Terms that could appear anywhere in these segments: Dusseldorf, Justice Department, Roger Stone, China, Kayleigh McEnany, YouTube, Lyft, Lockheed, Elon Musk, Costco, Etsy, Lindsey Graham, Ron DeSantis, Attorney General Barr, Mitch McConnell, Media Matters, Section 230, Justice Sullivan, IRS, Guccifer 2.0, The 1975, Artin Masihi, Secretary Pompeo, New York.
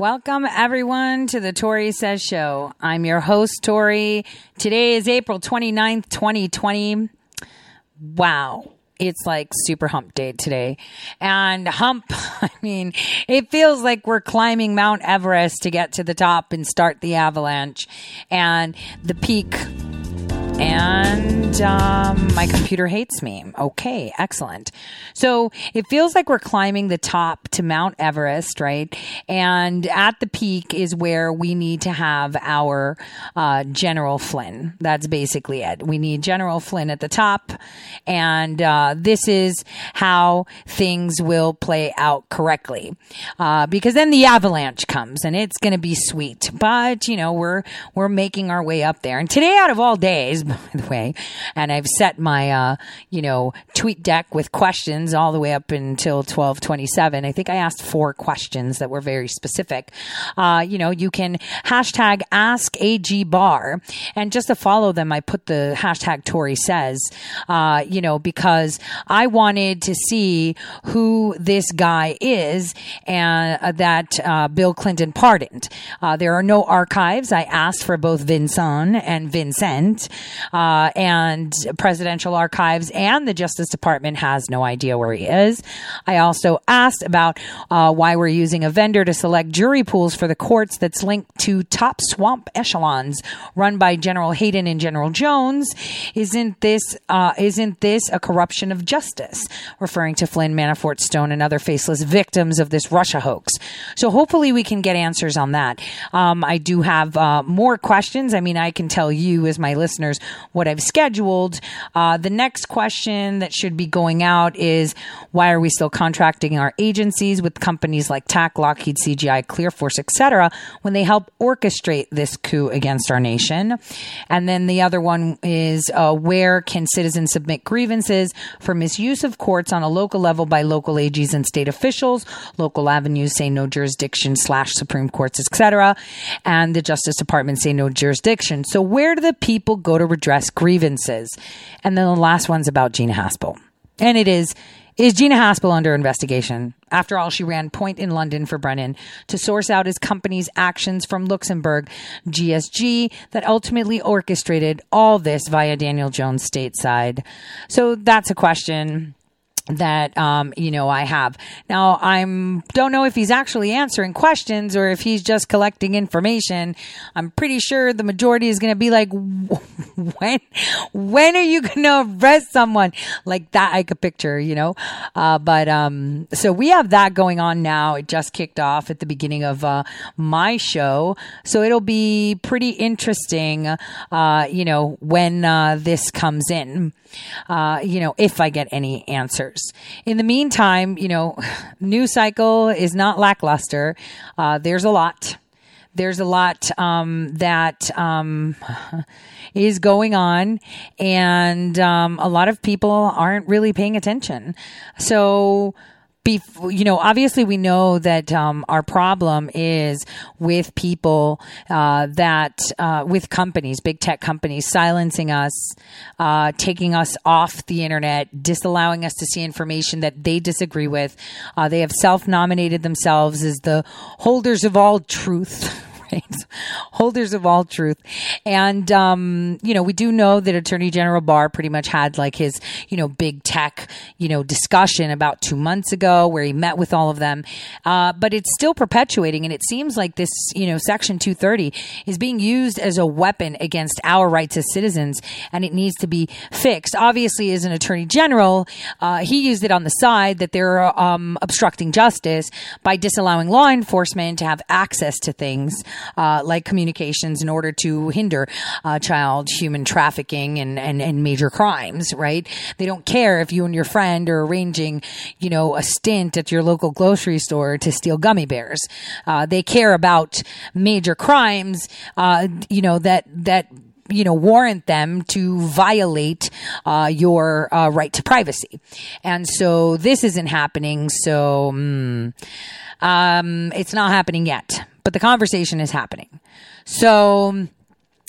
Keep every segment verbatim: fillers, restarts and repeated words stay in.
Welcome, everyone, to the Tori Says Show. I'm your host, Tori. Today is April twenty-ninth, twenty twenty. Wow. It's like super hump day today. And hump, I mean, it feels like we're climbing Mount Everest to get to the top and start the avalanche and the peak. And um, my computer hates me. Okay, excellent. So it feels like we're climbing the top to Mount Everest, right? And at the peak is where we need to have our uh, General Flynn. That's basically it. We need General Flynn at the top. And uh, this is how things will play out correctly. Uh, because then the avalanche comes and it's going to be sweet. But, you know, we're, we're making our way up there. And today, out of all days, by the way, and I've set my, uh, you know, tweet deck with questions all the way up until twelve twenty-seven. I think I asked four questions that were very specific. Uh, you know, you can hashtag ask A G Barr, and just to follow them, I put the hashtag Tori Says, uh, you know, because I wanted to see who this guy is and uh, that, uh, Bill Clinton pardoned. Uh, there are no archives. I asked for both Vincent and Vincent. Uh, and presidential archives, and the Justice Department has no idea where he is. I also asked about uh, why we're using a vendor to select jury pools for the courts that's linked to top swamp echelons run by General Hayden and General Jones. Isn't this uh, isn't this a corruption of justice? Referring to Flynn, Manafort, Stone, and other faceless victims of this Russia hoax. So hopefully we can get answers on that. Um, I do have uh, more questions. I mean, I can tell you as my listener. Listeners, what I've scheduled. Uh, the next question that should be going out is, why are we still contracting our agencies with companies like TAC, Lockheed, C G I, Clearforce, et cetera, when they help orchestrate this coup against our nation? And then the other one is, uh, where can citizens submit grievances for misuse of courts on a local level by local A Gs and state officials? Local avenues say no jurisdiction slash Supreme Courts, et cetera, and the Justice Department say no jurisdiction. So where do the people go to redress grievances? And then the last one's about Gina Haspel. And it is, is Gina Haspel under investigation? After all, she ran point in London for Brennan to source out his company's actions from Luxembourg, G S G, that ultimately orchestrated all this via Daniel Jones stateside. So that's a question that, um, you know, I have. Now, I'm don't know if he's actually answering questions or if he's just collecting information. I'm pretty sure the majority is going to be like, when, when are you going to arrest someone like that? I could picture, you know, uh, but, um, so we have that going on now. It just kicked off at the beginning of, uh, my show. So it'll be pretty interesting, uh, you know, when, uh, this comes in, uh, you know, if I get any answers. In the meantime, you know, news cycle is not lackluster. Uh, there's a lot. There's a lot um, that um, is going on, and um, a lot of people aren't really paying attention. So, Bef- you know, obviously we know that, um, our problem is with people, uh, that, uh, with companies, big tech companies silencing us, uh, taking us off the internet, disallowing us to see information that they disagree with. Uh, they have self-nominated themselves as the holders of all truth. Holders of all truth. And, um, you know, we do know that Attorney General Barr pretty much had like his, you know, big tech, you know, discussion about two months ago where he met with all of them. Uh, but it's still perpetuating. And it seems like this, you know, Section two thirty is being used as a weapon against our rights as citizens, and it needs to be fixed. Obviously, as an Attorney General, uh, he used it on the side that they're, um, obstructing justice by disallowing law enforcement to have access to things. Uh, like communications in order to hinder uh, child human trafficking and, and, and major crimes, right? They don't care if you and your friend are arranging, you know, a stint at your local grocery store to steal gummy bears. Uh, they care about major crimes, uh, you know, that, that, you know, warrant them to violate, uh, your, uh, right to privacy. And so this isn't happening. So, mm, um, it's not happening yet, but the conversation is happening. So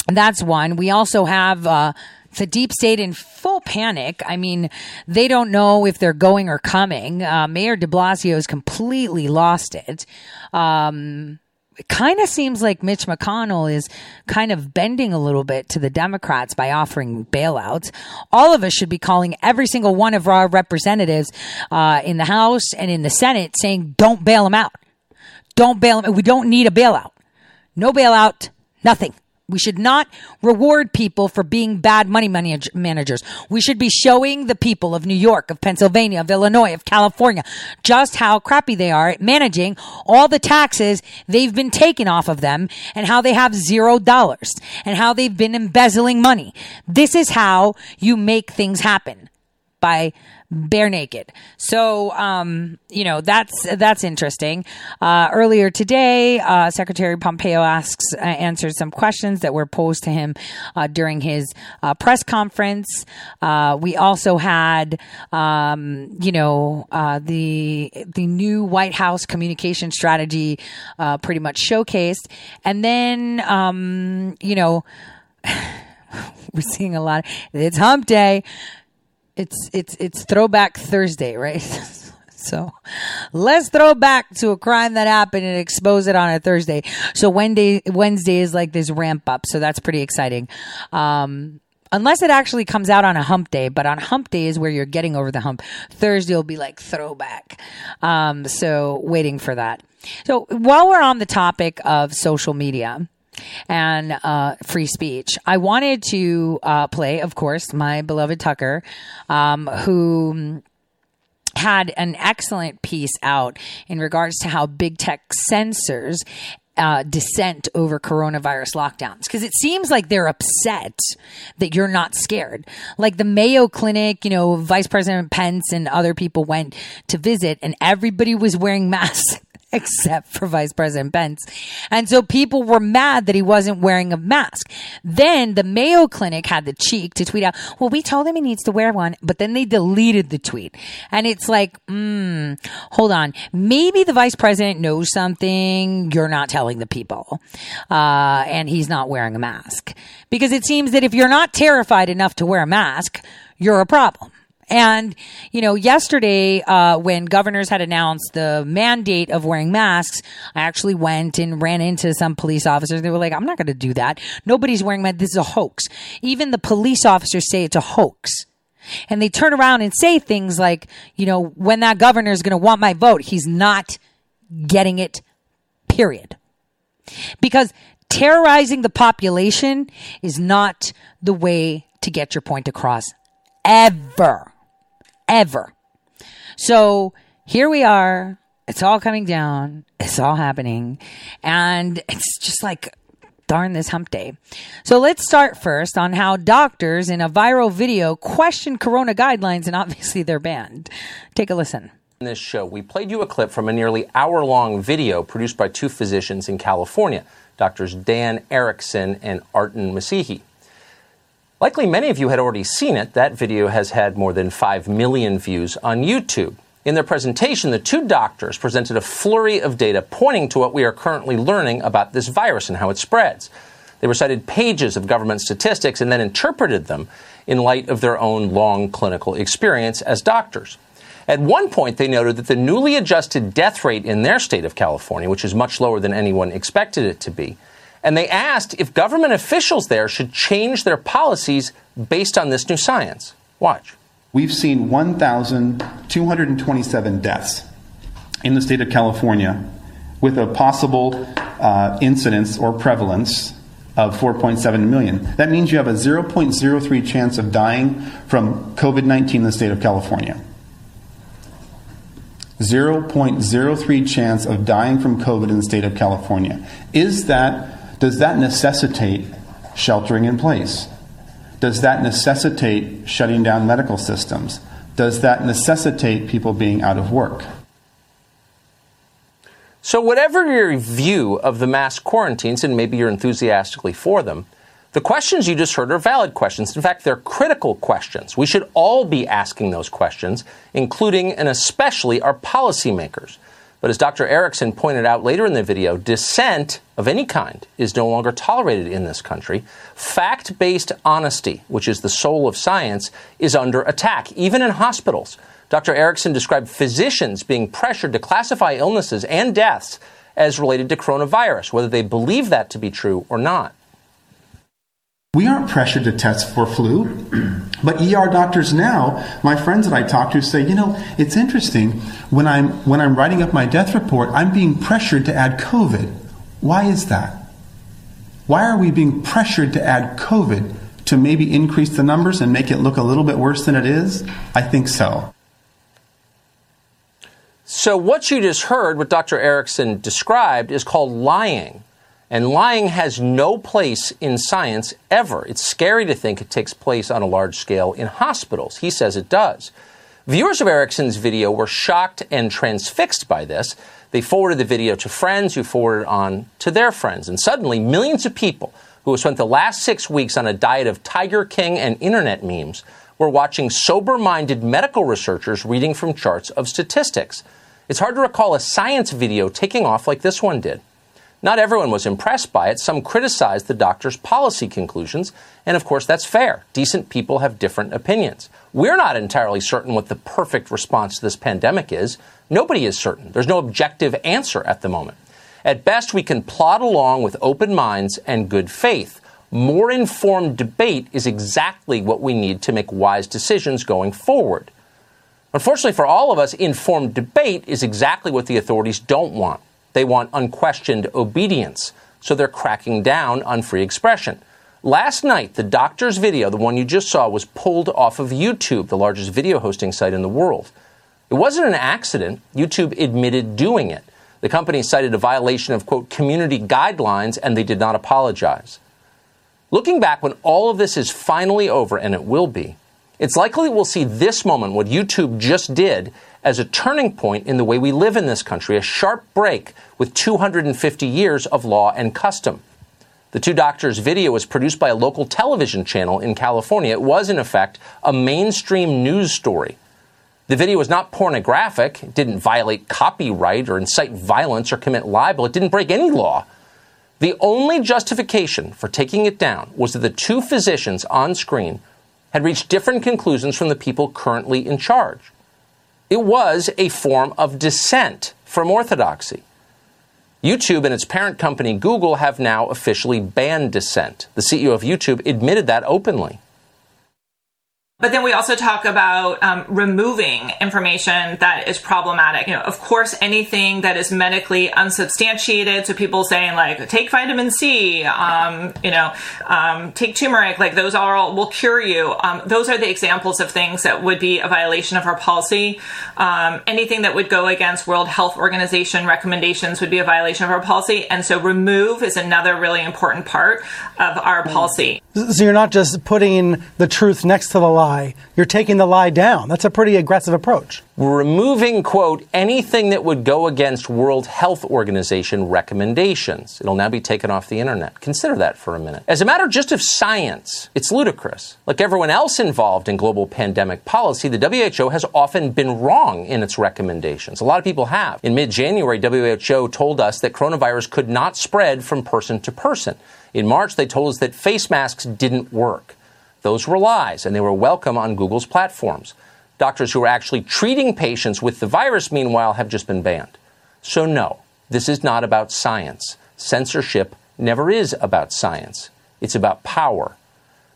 that's one. We also have, uh, the deep state in full panic. I mean, they don't know if they're going or coming. Uh, Mayor de Blasio has completely lost it. Um, it kind of seems like Mitch McConnell is kind of bending a little bit to the Democrats by offering bailouts. All of us should be calling every single one of our representatives uh, in the House and in the Senate saying, don't bail them out. Don't bail them. We don't need a bailout. No bailout, nothing. We should not reward people for being bad money manage- managers. We should be showing the people of New York, of Pennsylvania, of Illinois, of California, just how crappy they are at managing all the taxes they've been taken off of them and how they have zero dollars and how they've been embezzling money. This is how you make things happen, by bare naked. So, um, you know, that's, that's interesting. Uh, earlier today, uh, Secretary Pompeo asks, uh, answered some questions that were posed to him, uh, during his, uh, press conference. Uh, we also had, um, you know, uh, the, the new White House communication strategy, uh, pretty much showcased. And then, um, you know, we're seeing a lot of, it's hump day. It's it's it's Throwback Thursday, right? So let's throw back to a crime that happened and expose it on a Thursday. So Wednesday, Wednesday is like this ramp up. So that's pretty exciting. Um, unless it actually comes out on a hump day. But on hump day is where you're getting over the hump. Thursday will be like throwback. Um, so waiting for that. So while we're on the topic of social media and uh free speech, I wanted to uh play, of course, my beloved Tucker, um who had an excellent piece out in regards to how big tech censors uh dissent over coronavirus lockdowns, because it seems like they're upset that you're not scared. Like the Mayo Clinic, you know, Vice President Pence and other people went to visit and everybody was wearing masks except for Vice President Pence. And so people were mad that he wasn't wearing a mask. Then the Mayo Clinic had the cheek to tweet out, well, we told him he needs to wear one, but then they deleted the tweet. And it's like, hmm, hold on. Maybe the vice president knows something you're not telling the people. Uh, and he's not wearing a mask. Because it seems that if you're not terrified enough to wear a mask, you're a problem. And, you know, yesterday, uh, when governors had announced the mandate of wearing masks, I actually went and ran into some police officers. They were like, I'm not going to do that. Nobody's wearing masks. This is a hoax. Even the police officers say it's a hoax. And they turn around and say things like, you know, when that governor is going to want my vote, he's not getting it, period. Because terrorizing the population is not the way to get your point across ever. Ever. So here we are. It's all coming down. It's all happening. And it's just like, darn this hump day. So let's start first on how doctors in a viral video question corona guidelines, and obviously they're banned. Take a listen. In this show, we played you a clip from a nearly hour-long video produced by two physicians in California, Doctors Dan Erickson and Artin Masihi. Likely many of you had already seen it. That video has had more than five million views on YouTube. In their presentation, the two doctors presented a flurry of data pointing to what we are currently learning about this virus and how it spreads. They recited pages of government statistics and then interpreted them in light of their own long clinical experience as doctors. At one point, they noted that the newly adjusted death rate in their state of California, which is much lower than anyone expected it to be, and they asked if government officials there should change their policies based on this new science. Watch. We've seen one thousand two hundred twenty-seven deaths in the state of California with a possible uh, incidence or prevalence of four point seven million. That means you have a zero point zero three chance of dying from COVID nineteen in the state of California. zero point zero three chance of dying from COVID in the state of California. Is that... Does that necessitate sheltering in place? Does that necessitate shutting down medical systems? Does that necessitate people being out of work? So whatever your view of the mass quarantines, and maybe you're enthusiastically for them, the questions you just heard are valid questions. In fact, they're critical questions. We should all be asking those questions, including and especially our policymakers. But as Doctor Erickson pointed out later in the video, dissent of any kind is no longer tolerated in this country. Fact-based honesty, which is the soul of science, is under attack, even in hospitals. Doctor Erickson described physicians being pressured to classify illnesses and deaths as related to coronavirus, whether they believe that to be true or not. We aren't pressured to test for flu, but E R doctors now, my friends that I talk to say, you know, it's interesting, when I'm when I'm writing up my death report, I'm being pressured to add COVID. Why is that? Why are we being pressured to add COVID to maybe increase the numbers and make it look a little bit worse than it is? I think so. So what you just heard, what Doctor Erickson described, is called lying. And lying has no place in science ever. It's scary to think it takes place on a large scale in hospitals. He says it does. Viewers of Erickson's video were shocked and transfixed by this. They forwarded the video to friends who forwarded it on to their friends. And suddenly, millions of people who have spent the last six weeks on a diet of Tiger King and internet memes were watching sober-minded medical researchers reading from charts of statistics. It's hard to recall a science video taking off like this one did. Not everyone was impressed by it. Some criticized the doctor's policy conclusions, and of course that's fair. Decent people have different opinions. We're not entirely certain what the perfect response to this pandemic is. Nobody is certain. There's no objective answer at the moment. At best, we can plod along with open minds and good faith. More informed debate is exactly what we need to make wise decisions going forward. Unfortunately for all of us, informed debate is exactly what the authorities don't want. They want unquestioned obedience, so they're cracking down on free expression. Last night, the doctor's video, the one you just saw, was pulled off of YouTube, the largest video hosting site in the world. It wasn't an accident. YouTube admitted doing it. The company cited a violation of, quote, community guidelines, and they did not apologize. Looking back, when all of this is finally over, and it will be, it's likely we'll see this moment, what YouTube just did, as a turning point in the way we live in this country, a sharp break with two hundred fifty years of law and custom. The two doctors' video was produced by a local television channel in California. It was, in effect, a mainstream news story. The video was not pornographic. It didn't violate copyright or incite violence or commit libel. It didn't break any law. The only justification for taking it down was that the two physicians on screen had reached different conclusions from the people currently in charge. It was a form of dissent from orthodoxy. YouTube and its parent company, Google, have now officially banned dissent. The C E O of YouTube admitted that openly. But then we also talk about um, removing information that is problematic. You know, of course, anything that is medically unsubstantiated. So people saying like, take vitamin C, um, you know, um, take turmeric, like those are all will cure you. Um, those are the examples of things that would be a violation of our policy. Um, anything that would go against World Health Organization recommendations would be a violation of our policy. And so remove is another really important part of our policy. So you're not just putting the truth next to the lie. You're taking the lie down. That's a pretty aggressive approach. We're removing, quote, anything that would go against World Health Organization recommendations. It'll now be taken off the internet. Consider that for a minute. As a matter just of science, it's ludicrous. Like everyone else involved in global pandemic policy, the W H O has often been wrong in its recommendations. A lot of people have. In mid-January, W H O told us that coronavirus could not spread from person to person. In March, they told us that face masks didn't work. Those were lies, and they were welcome on Google's platforms. Doctors who are actually treating patients with the virus, meanwhile, have just been banned. So no, this is not about science. Censorship never is about science. It's about power.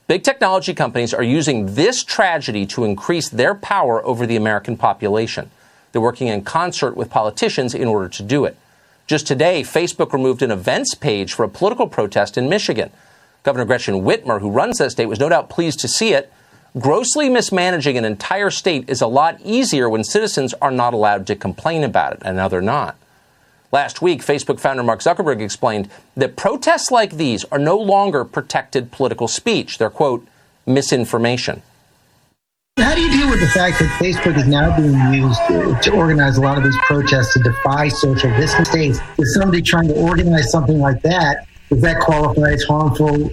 Big technology companies are using this tragedy to increase their power over the American population. They're working in concert with politicians in order to do it. Just today, Facebook removed an events page for a political protest in Michigan. Governor Gretchen Whitmer, who runs that state, was no doubt pleased to see it. Grossly mismanaging an entire state is a lot easier when citizens are not allowed to complain about it, and now they're not. Last week, Facebook founder Mark Zuckerberg explained that protests like these are no longer protected political speech. They're, quote, misinformation. How do you deal with the fact that Facebook is now being used to, to organize a lot of these protests to defy social distancing? Is somebody trying to organize something like that? Does that qualify as harmful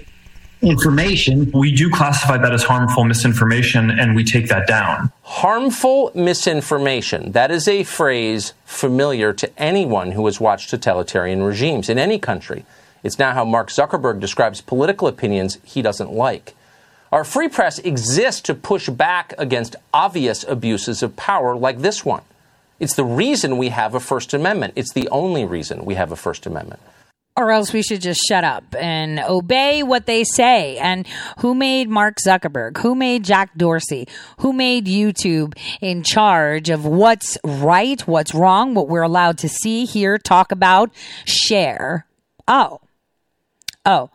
information? We do classify that as harmful misinformation, and we take that down. Harmful misinformation. That is a phrase familiar to anyone who has watched totalitarian regimes in any country. It's now how Mark Zuckerberg describes political opinions he doesn't like. Our free press exists to push back against obvious abuses of power like this one. It's the reason we have a First Amendment. It's the only reason we have a First Amendment. Or else we should just shut up and obey what they say. And who made Mark Zuckerberg? Who made Jack Dorsey? Who made YouTube in charge of what's right, what's wrong, what we're allowed to see, hear, talk about, share? Oh. Oh.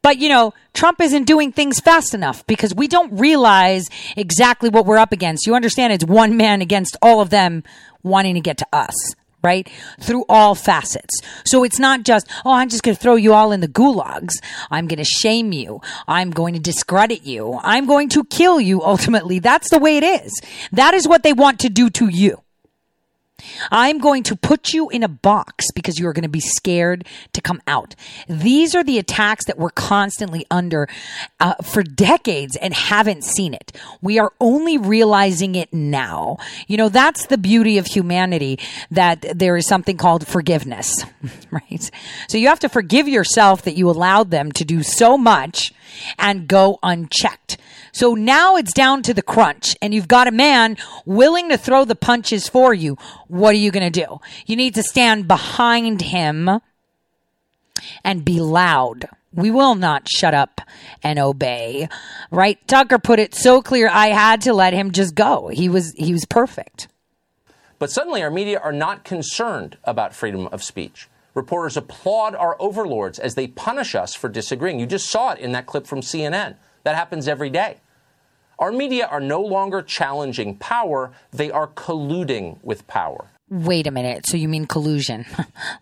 But, you know, Trump isn't doing things fast enough because we don't realize exactly what we're up against. You understand it's one man against all of them wanting to get to us. Right? Through all facets. So it's not just, oh, I'm just going to throw you all in the gulags. I'm going to shame you. I'm going to discredit you. I'm going to kill you ultimately. That's the way it is. That is what they want to do to you. I'm going to put you in a box because you are going to be scared to come out. These are the attacks that we're constantly under uh, for decades and haven't seen it. We are only realizing it now. You know, that's the beauty of humanity, that there is something called forgiveness, right? So you have to forgive yourself that you allowed them to do so much and go unchecked. So now it's down to the crunch, and you've got a man willing to throw the punches for you. What are you going to do? You need to stand behind him and be loud. We will not shut up and obey, right? Tucker put it so clear, I had to let him just go. He was he was perfect. But suddenly our media are not concerned about freedom of speech. Reporters applaud our overlords as they punish us for disagreeing. You just saw it in that clip from C N N. That happens every day. Our media are no longer challenging power. They are colluding with power. Wait a minute. So you mean collusion?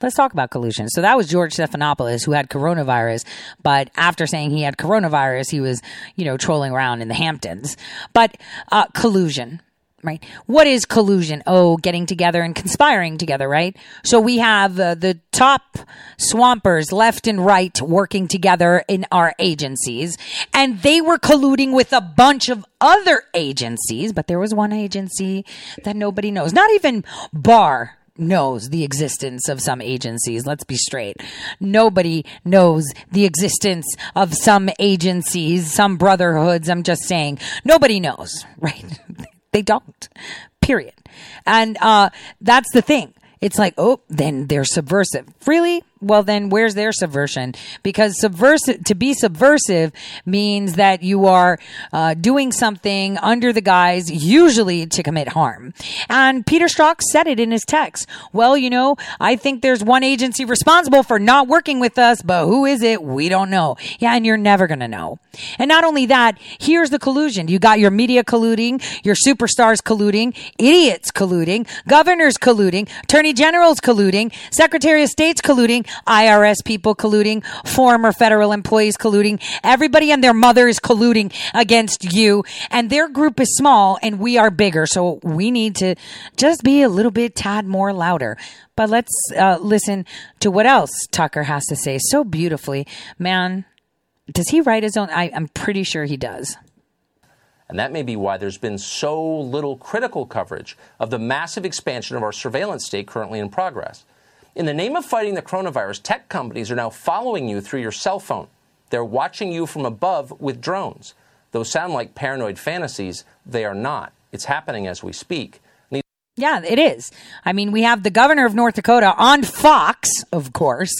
Let's talk about collusion. So that was George Stephanopoulos, who had coronavirus. But after saying he had coronavirus, he was, you know, trolling around in the Hamptons. But uh, collusion. Right. What is collusion? Oh, getting together and conspiring together, right? So we have uh, the top swampers left and right working together in our agencies, and they were colluding with a bunch of other agencies, but there was one agency that nobody knows. Not even Barr knows the existence of some agencies. Let's be straight. Nobody knows the existence of some agencies, some brotherhoods. I'm just saying nobody knows, right? They don't, period. And uh, that's the thing. It's like, oh, then they're subversive. Really? Well, then where's their subversion? Because subversive, to be subversive means that you are uh, doing something under the guise, usually to commit harm. And Peter Strzok said it in his text. Well, you know, I think there's one agency responsible for not working with us, but who is it? We don't know. Yeah, and you're never going to know. And not only that, here's the collusion. You got your media colluding, your superstars colluding, idiots colluding, governors colluding, attorney generals colluding, secretary of states colluding, I R S people colluding, former federal employees colluding. Everybody and their mother is colluding against you. And their group is small and we are bigger. So we need to just be a little bit tad more louder. But let's uh, listen to what else Tucker has to say so beautifully. Man, does he write his own? I, I'm pretty sure he does. And that may be why there's been so little critical coverage of the massive expansion of our surveillance state currently in progress. In the name of fighting the coronavirus, tech companies are now following you through your cell phone. They're watching you from above with drones. Those sound like paranoid fantasies. They are not. It's happening as we speak. Yeah, it is. I mean, we have the governor of North Dakota on Fox, of course,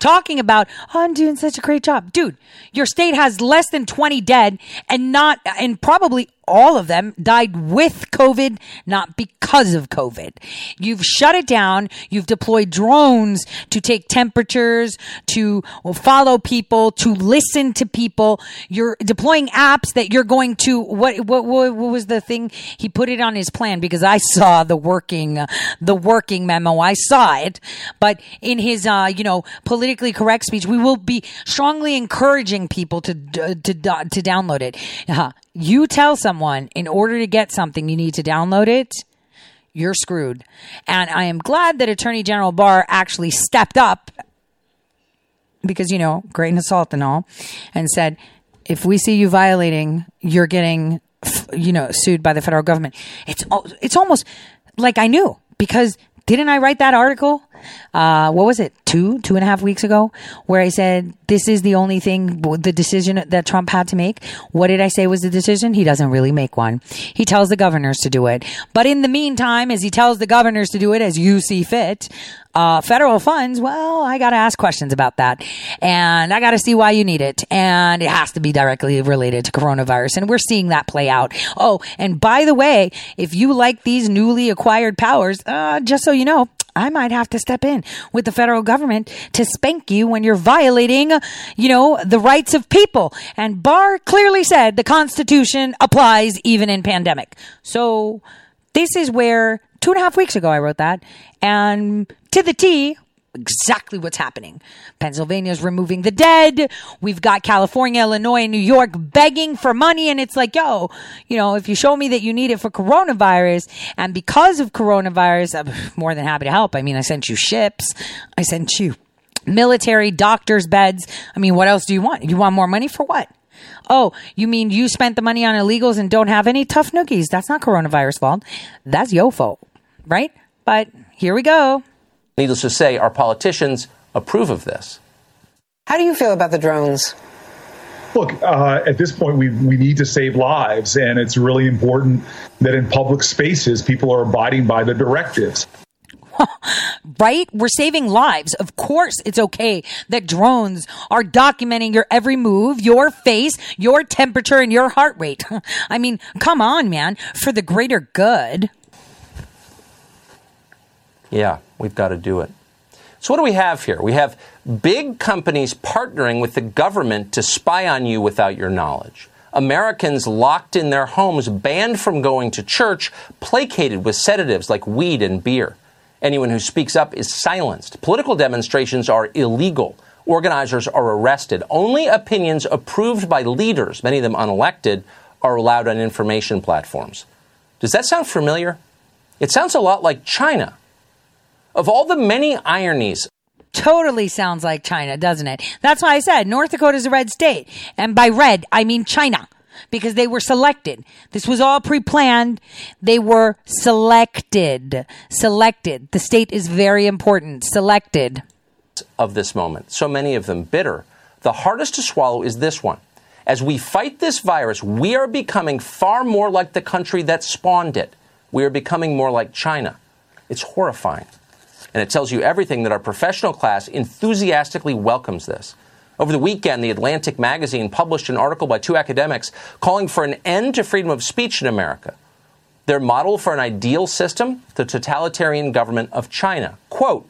talking about, oh, I'm doing such a great job. Dude, your state has less than twenty dead and not, and probably all of them died with COVID, not because of COVID. You've shut it down. You've deployed drones to take temperatures, to follow people, to listen to people. You're deploying apps that you're going to, what, what, what was the thing? He put it on his plan because I saw the working, uh, the working memo. I saw it, but in his, uh, you know, politically correct speech, we will be strongly encouraging people to, uh, to, uh, to download it. Uh, You tell someone in order to get something, you need to download it, you're screwed. And I am glad that Attorney General Barr actually stepped up because, you know, great assault and all, and said, if we see you violating, you're getting, you know, sued by the federal government. It's, it's almost like I knew because didn't I write that article? uh, what was it, two, two and a half weeks ago, where I said, this is the only thing, the decision that Trump had to make. What did I say was the decision? He doesn't really make one. He tells the governors to do it. But in the meantime, as he tells the governors to do it as you see fit, uh, federal funds, well, I got to ask questions about that. And I got to see why you need it. And it has to be directly related to coronavirus. And we're seeing that play out. Oh, and by the way, if you like these newly acquired powers, uh, just so you know, I might have to step in with the federal government to spank you when you're violating, you know, the rights of people. And Barr clearly said the Constitution applies even in pandemic. So this is where two and a half weeks ago I wrote that. And to the T, exactly what's happening. Pennsylvania's removing the dead. We've got California, Illinois, New York begging for money. And it's like, yo, you know, if you show me that you need it for coronavirus, and because of coronavirus, I'm more than happy to help. I mean, I sent you ships. I sent you military, doctors, beds. I mean, what else do you want? You want more money for what? Oh, you mean you spent the money on illegals and don't have any? Tough nookies. That's not coronavirus fault. That's your fault, right? But here we go. Needless to say, our politicians approve of this. How do you feel about the drones? Look, uh, at this point, we we need to save lives, and it's really important that in public spaces, people are abiding by the directives. Right? We're saving lives. Of course it's okay that drones are documenting your every move, your face, your temperature, and your heart rate. I mean, come on, man, for the greater good. Yeah, we've got to do it. So what do we have here? We have big companies partnering with the government to spy on you without your knowledge. Americans locked in their homes, banned from going to church, placated with sedatives like weed and beer. Anyone who speaks up is silenced. Political demonstrations are illegal. Organizers are arrested. Only opinions approved by leaders, many of them unelected, are allowed on information platforms. Does that sound familiar? It sounds a lot like China. Of all the many ironies. Totally sounds like China, doesn't it? That's why I said North Dakota is a red state. And by red, I mean China, because they were selected. This was all pre-planned. They were selected. Selected. The state is very important. Selected. Of this moment, so many of them bitter. The hardest to swallow is this one. As we fight this virus, we are becoming far more like the country that spawned it. We are becoming more like China. It's horrifying. And it tells you everything that our professional class enthusiastically welcomes this. Over the weekend, the Atlantic magazine published an article by two academics calling for an end to freedom of speech in America. Their model for an ideal system, the totalitarian government of China. Quote,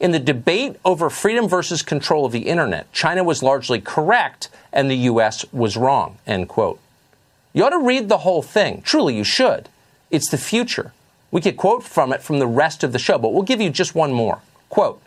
in the debate over freedom versus control of the internet, China was largely correct and the U S was wrong, end quote. You ought to read the whole thing. Truly, you should. It's the future. We could quote from it from the rest of the show, but we'll give you just one more. Quote,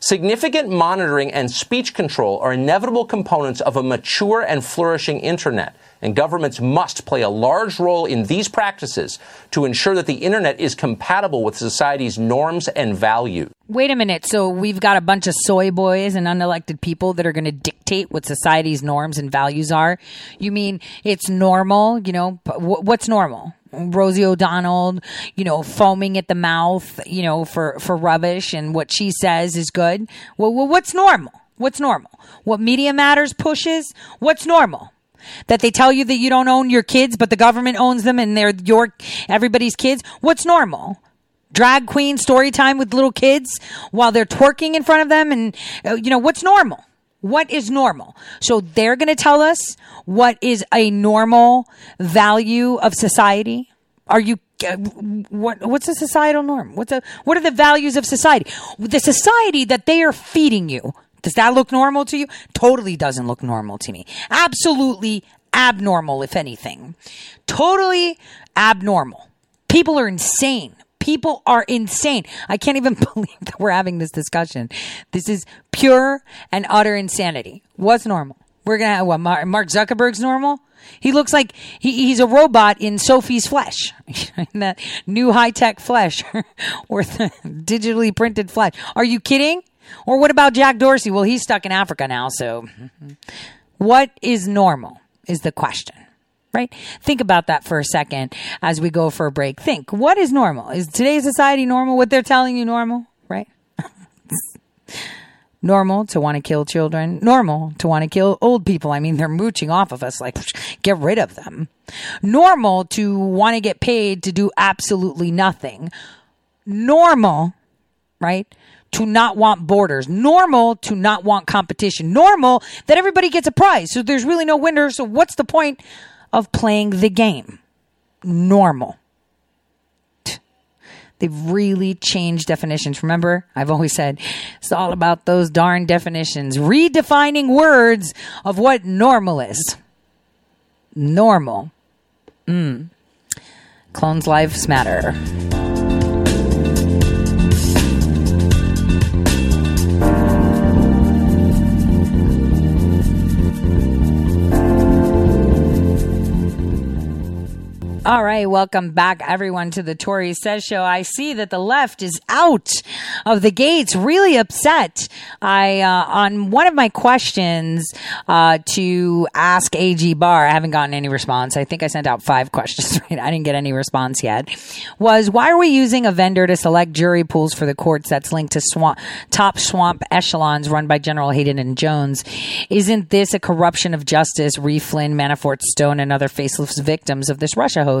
significant monitoring and speech control are inevitable components of a mature and flourishing internet, and governments must play a large role in these practices to ensure that the internet is compatible with society's norms and values. Wait a minute. So we've got a bunch of soy boys and unelected people that are going to dictate what society's norms and values are. You mean it's normal? You know, what's normal? Rosie O'Donnell, you know, foaming at the mouth, you know, for, for rubbish, and what she says is good. Well, well, what's normal? What's normal? What Media Matters pushes? What's normal? That they tell you that you don't own your kids, but the government owns them and they're your, everybody's kids. What's normal? Drag queen story time with little kids while they're twerking in front of them. And, uh, you know, what's normal? What is normal? So they're going to tell us what is a normal value of society. Are you, what, what's a societal norm? What's a, what are the values of society? The society that they are feeding you. Does that look normal to you? Totally doesn't look normal to me. Absolutely abnormal, if anything. Totally abnormal. People are insane. People are insane. I can't even believe that we're having this discussion. This is pure and utter insanity. What's normal? We're going to have what, Mark Zuckerberg's normal? He looks like he, he's a robot in Sophie's flesh, in that new high-tech flesh or the digitally printed flesh. Are you kidding? Or what about Jack Dorsey? Well, he's stuck in Africa now, so what is normal is the question. Right? Think about that for a second as we go for a break. Think, what is normal? Is today's society normal? What they're telling you normal, right? Normal to want to kill children. Normal to want to kill old people. I mean, they're mooching off of us like, get rid of them. Normal to want to get paid to do absolutely nothing. Normal, right, to not want borders. Normal to not want competition. Normal that everybody gets a prize. So there's really no winner. So what's the point of playing the game? Normal. They've really changed definitions. Remember, I've always said it's all about those darn definitions. Redefining words of what normal is. Normal. Mm. Clones' lives matter. All right, welcome back, everyone, to the Tori Says Show. I see that the left is out of the gates, really upset. I uh, on one of my questions uh, to ask A G Barr, I haven't gotten any response. I think I sent out five questions, right? I didn't get any response yet. Was, why are we using a vendor to select jury pools for the courts that's linked to swamp, top swamp echelons run by General Hayden and Jones? Isn't this a corruption of justice? Re Flynn, Manafort, Stone, and other faceless victims of this Russia hoax.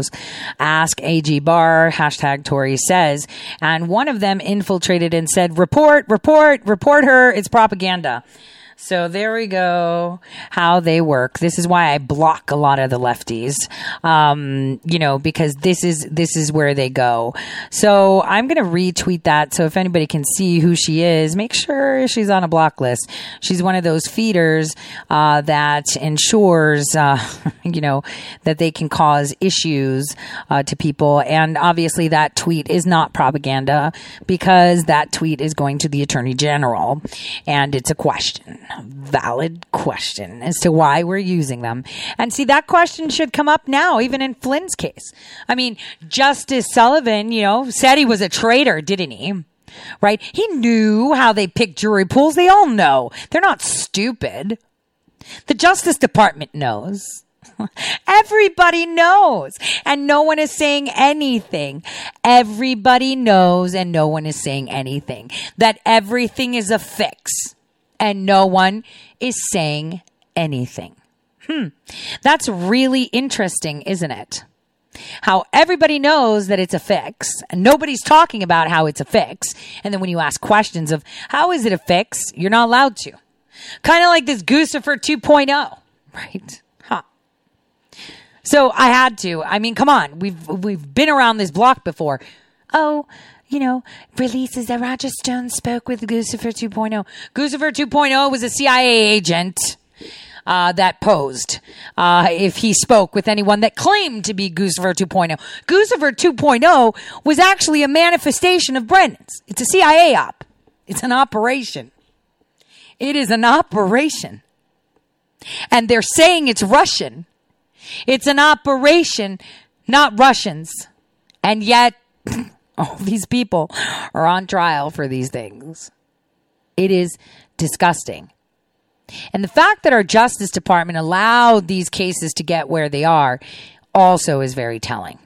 Ask A G Barr, hashtag Tori Says, and one of them infiltrated and said, report, report, report her. It's propaganda. So there we go, how they work. This is why I block a lot of the lefties, um, you know, because this is this is where they go. So I'm going to retweet that. So if anybody can see who she is, make sure she's on a block list. She's one of those feeders uh, that ensures, uh, you know, that they can cause issues uh, to people. And obviously that tweet is not propaganda because that tweet is going to the Attorney General. And it's a question. Valid question as to why we're using them. And see, that question should come up now, even in Flynn's case. I mean, Justice Sullivan, you know, said he was a traitor, didn't he? Right? He knew how they picked jury pools. They all know. They're not stupid. The Justice Department knows. Everybody knows, and no one is saying anything. Everybody knows, and no one is saying anything. That everything is a fix. And no one is saying anything. Hmm. That's really interesting, isn't it? How everybody knows that it's a fix. And nobody's talking about how it's a fix. And then when you ask questions of how is it a fix, you're not allowed to. Kind of like this Guccifer two point oh, right? Huh. So I had to. I mean, come on. We've, we've been around this block before. Oh, you know, releases that Roger Stone spoke with Guccifer two point oh. Guccifer two point oh was a C I A agent uh, that posed uh, if he spoke with anyone that claimed to be Guccifer two point oh. Guccifer two point oh was actually a manifestation of Brennan's. It's a C I A op. It's an operation. It is an operation. And they're saying it's Russian. It's an operation, not Russians. And yet... all these people are on trial for these things. It is disgusting. And the fact that our Justice Department allowed these cases to get where they are also is very telling.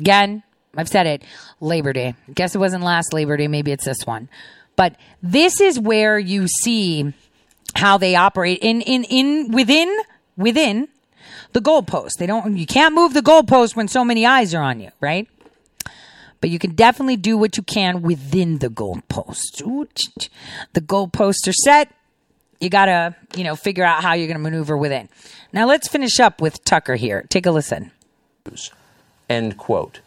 Again, I've said it, Labor Day. I guess it wasn't last Labor Day. Maybe it's this one. But this is where you see how they operate in, in, in, within, within the goalpost. They don't, you can't move the goalpost when so many eyes are on you, right? But you can definitely do what you can within the goalposts. Ooh, the goalposts are set. You got to, you know, figure out how you're going to maneuver within. Now, let's finish up with Tucker here. Take a listen. End quote.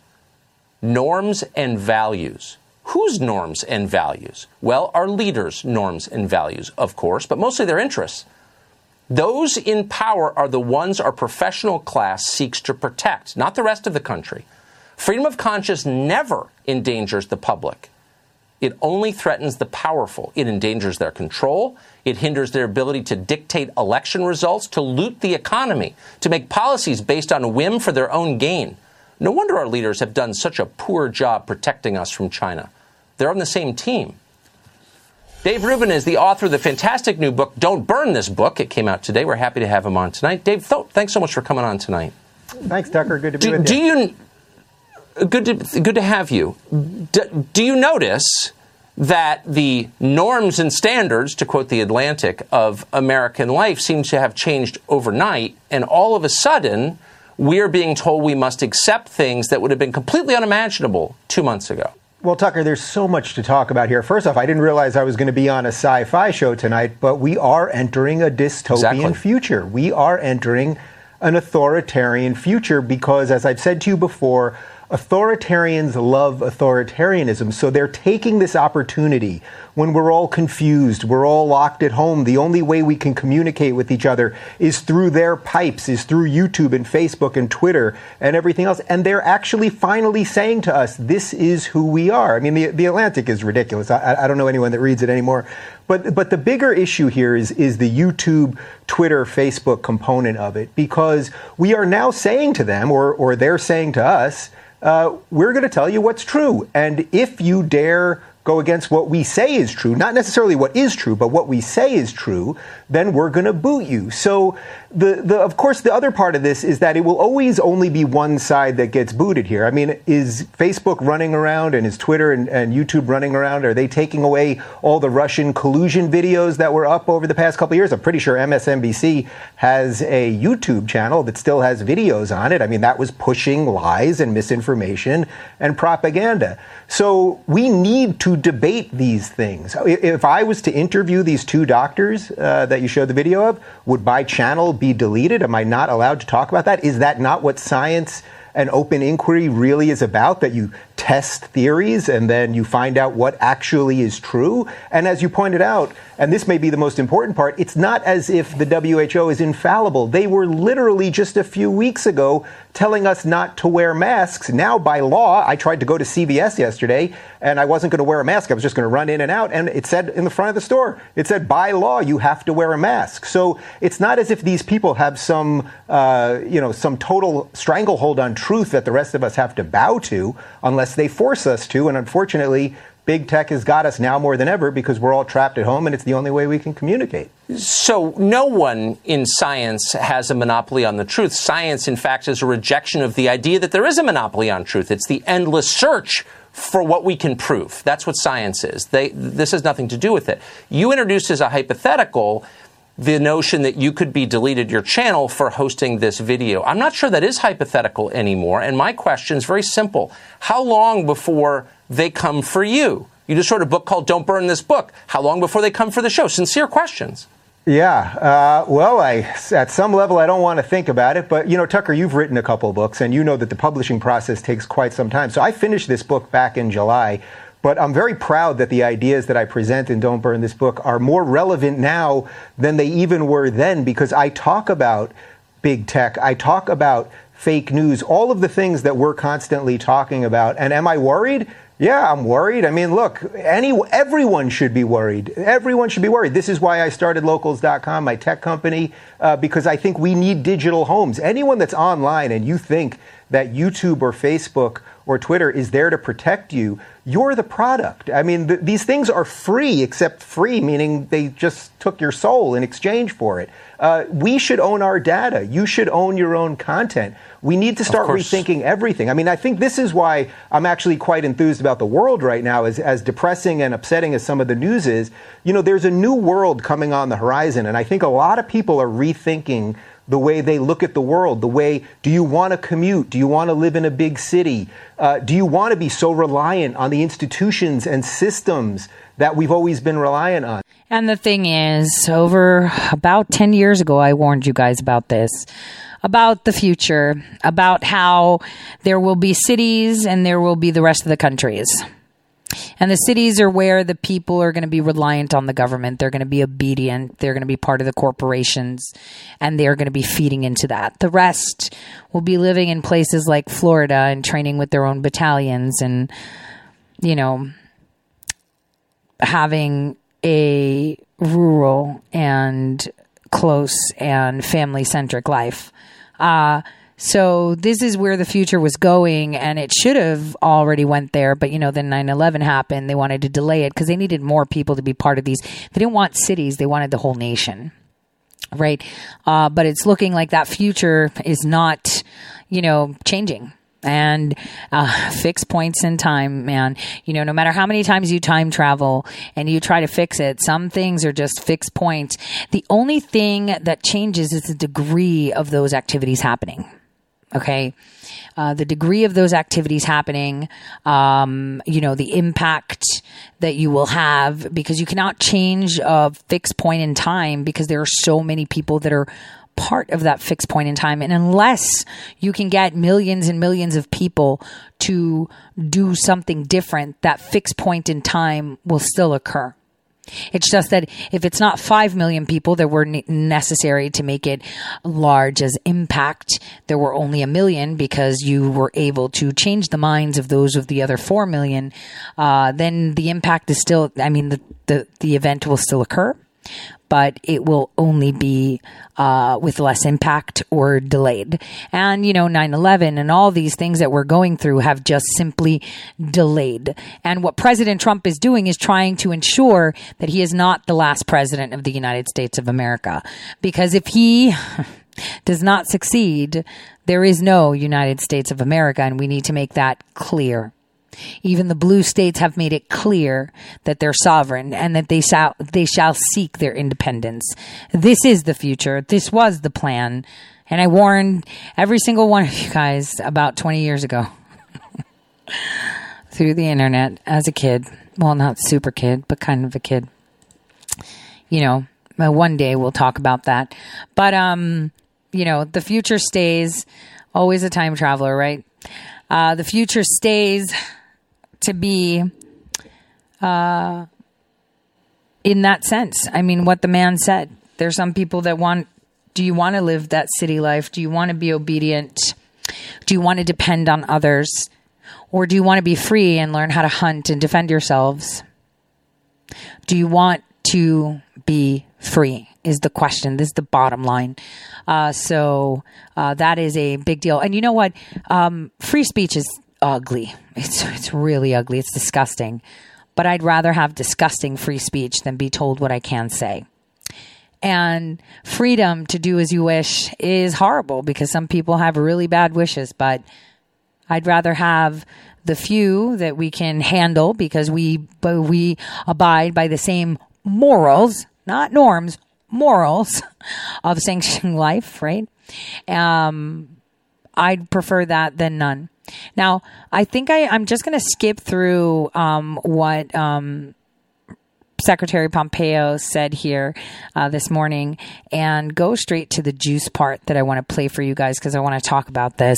Norms and values. Whose norms and values? Well, our leaders' norms and values, of course, but mostly their interests. Those in power are the ones our professional class seeks to protect, not the rest of the country. Freedom of conscience never endangers the public. It only threatens the powerful. It endangers their control. It hinders their ability to dictate election results, to loot the economy, to make policies based on whim for their own gain. No wonder our leaders have done such a poor job protecting us from China. They're on the same team. Dave Rubin is the author of the fantastic new book, Don't Burn This Book. It came out today. We're happy to have him on tonight. Dave, th- thanks so much for coming on tonight. Thanks, Tucker. Good to be do, with you. Do you Good to, good to have you. Do, do you notice that the norms and standards, to quote the Atlantic, of American life seems to have changed overnight, and all of a sudden we're being told we must accept things that would have been completely unimaginable two months ago. Well, Tucker, there's so much to talk about here. First off, I didn't realize I was going to be on a sci-fi show tonight, but we are entering a dystopian exactly. future. We are entering an authoritarian future because, as I've said to you before, authoritarians love authoritarianism. So they're taking this opportunity when we're all confused, we're all locked at home. The only way we can communicate with each other is through their pipes, is through YouTube and Facebook and Twitter and everything else. And they're actually finally saying to us, this is who we are. I mean, the, the Atlantic is ridiculous. I, I don't know anyone that reads it anymore. But but the bigger issue here is is the YouTube, Twitter, Facebook component of it, because we are now saying to them, or or they're saying to us, Uh, we're going to tell you what's true. And if you dare go against what we say is true, not necessarily what is true, but what we say is true, then we're going to boot you. So, the, the of course, the other part of this is that it will always only be one side that gets booted here. I mean, is Facebook running around, and is Twitter and, and YouTube running around? Are they taking away all the Russian collusion videos that were up over the past couple of years? I'm pretty sure M S N B C has a YouTube channel that still has videos on it. I mean, that was pushing lies and misinformation and propaganda. So we need to debate these things. If I was to interview these two doctors uh, that you showed the video of, would my channel be deleted? Am I not allowed to talk about that? Is that not what science and open inquiry really is about, that you test theories and then you find out what actually is true? And as you pointed out, and this may be the most important part, it's not as if the W H O is infallible. They were literally just a few weeks ago telling us not to wear masks. Now, by law, I tried to go to C V S yesterday, and I wasn't going to wear a mask. I was just going to run in and out, and it said in the front of the store, it said, by law, you have to wear a mask. So it's not as if these people have some, uh, you know, some total stranglehold on truth that the rest of us have to bow to, unless they force us to, and unfortunately, big tech has got us now more than ever because we're all trapped at home and it's the only way we can communicate. So no one in science has a monopoly on the truth. Science, in fact, is a rejection of the idea that there is a monopoly on truth. It's the endless search for what we can prove. That's what science is. They, this has nothing to do with it. You introduced as a hypothetical the notion that you could be deleted your channel for hosting this video. I'm not sure that is hypothetical anymore. And my question is very simple. How long before they come for you? You just wrote a book called Don't Burn This Book. How long before they come for the show? Sincere questions. Yeah. Uh, well, I, at some level, I don't want to think about it. But, you know, Tucker, you've written a couple books, and you know that the publishing process takes quite some time. So I finished this book back in July. But I'm very proud that the ideas that I present in Don't Burn This Book are more relevant now than they even were then, because I talk about big tech. I talk about fake news, all of the things that we're constantly talking about. And am I worried? Yeah, I'm worried. I mean, look, any, everyone should be worried. Everyone should be worried. This is why I started Locals dot com, my tech company, uh, because I think we need digital homes. Anyone that's online and you think that YouTube or Facebook or Twitter is there to protect you, you're the product. I mean, th- these things are free, except free, meaning they just took your soul in exchange for it. Uh, we should own our data. You should own your own content. We need to start rethinking everything. I mean, I think this is why I'm actually quite enthused about the world right now, as, as depressing and upsetting as some of the news is. You know, there's a new world coming on the horizon, and I think a lot of people are rethinking the way they look at the world, the way, do you want to commute? Do you want to live in a big city? Uh, do you want to be so reliant on the institutions and systems that we've always been reliant on? And the thing is, over about ten years ago, I warned you guys about this, about the future, about how there will be cities and there will be the rest of the countries. And the cities are where the people are going to be reliant on the government. They're going to be obedient. They're going to be part of the corporations, and they're going to be feeding into that. The rest will be living in places like Florida and training with their own battalions and, you know, having a rural and close and family-centric life. Uh So this is where the future was going, and it should have already went there. But, you know, then nine eleven happened. They wanted to delay it because they needed more people to be part of these. They didn't want cities. They wanted the whole nation. Right. Uh, but it's looking like that future is not, you know, changing. and uh, fixed points in time, man. You know, no matter how many times you time travel and you try to fix it, some things are just fixed points. The only thing that changes is the degree of those activities happening. Okay. Uh, the degree of those activities happening, um, you know, the impact that you will have, because you cannot change a fixed point in time because there are so many people that are part of that fixed point in time. And unless you can get millions and millions of people to do something different, that fixed point in time will still occur. It's just that if it's not five million people that were necessary to make it large as impact, there were only a million because you were able to change the minds of those of the other four million, uh, then the impact is still, I mean, the, the, the event will still occur, but it will only be uh, with less impact or delayed. And, you know, nine eleven and all these things that we're going through have just simply delayed. And what President Trump is doing is trying to ensure that he is not the last president of the United States of America. Because if he does not succeed, there is no United States of America, and we need to make that clear. Even the blue states have made it clear that they're sovereign and that they shall, they shall seek their independence. This is the future. This was the plan. And I warned every single one of you guys about twenty years ago through the internet as a kid. Well, not super kid, but kind of a kid. You know, one day we'll talk about that. But, um, you know, the future stays. Always a time traveler, right? Uh, the future stays to be uh, in that sense. I mean, what the man said. There's some people that want, do you want to live that city life? Do you want to be obedient? Do you want to depend on others? Or do you want to be free and learn how to hunt and defend yourselves? Do you want to be free is the question. This is the bottom line. Uh, so uh, that is a big deal. And you know what? Um, free speech is ugly. It's it's really ugly. It's disgusting. But I'd rather have disgusting free speech than be told what I can say. And freedom to do as you wish is horrible because some people have really bad wishes. But I'd rather have the few that we can handle because we we abide by the same morals, not norms, morals of sanctioning life, right? Um, I'd prefer that than none. Now, I think I, I'm just going to skip through um, what um, Secretary Pompeo said here uh, this morning and go straight to the juice part that I want to play for you guys because I want to talk about this.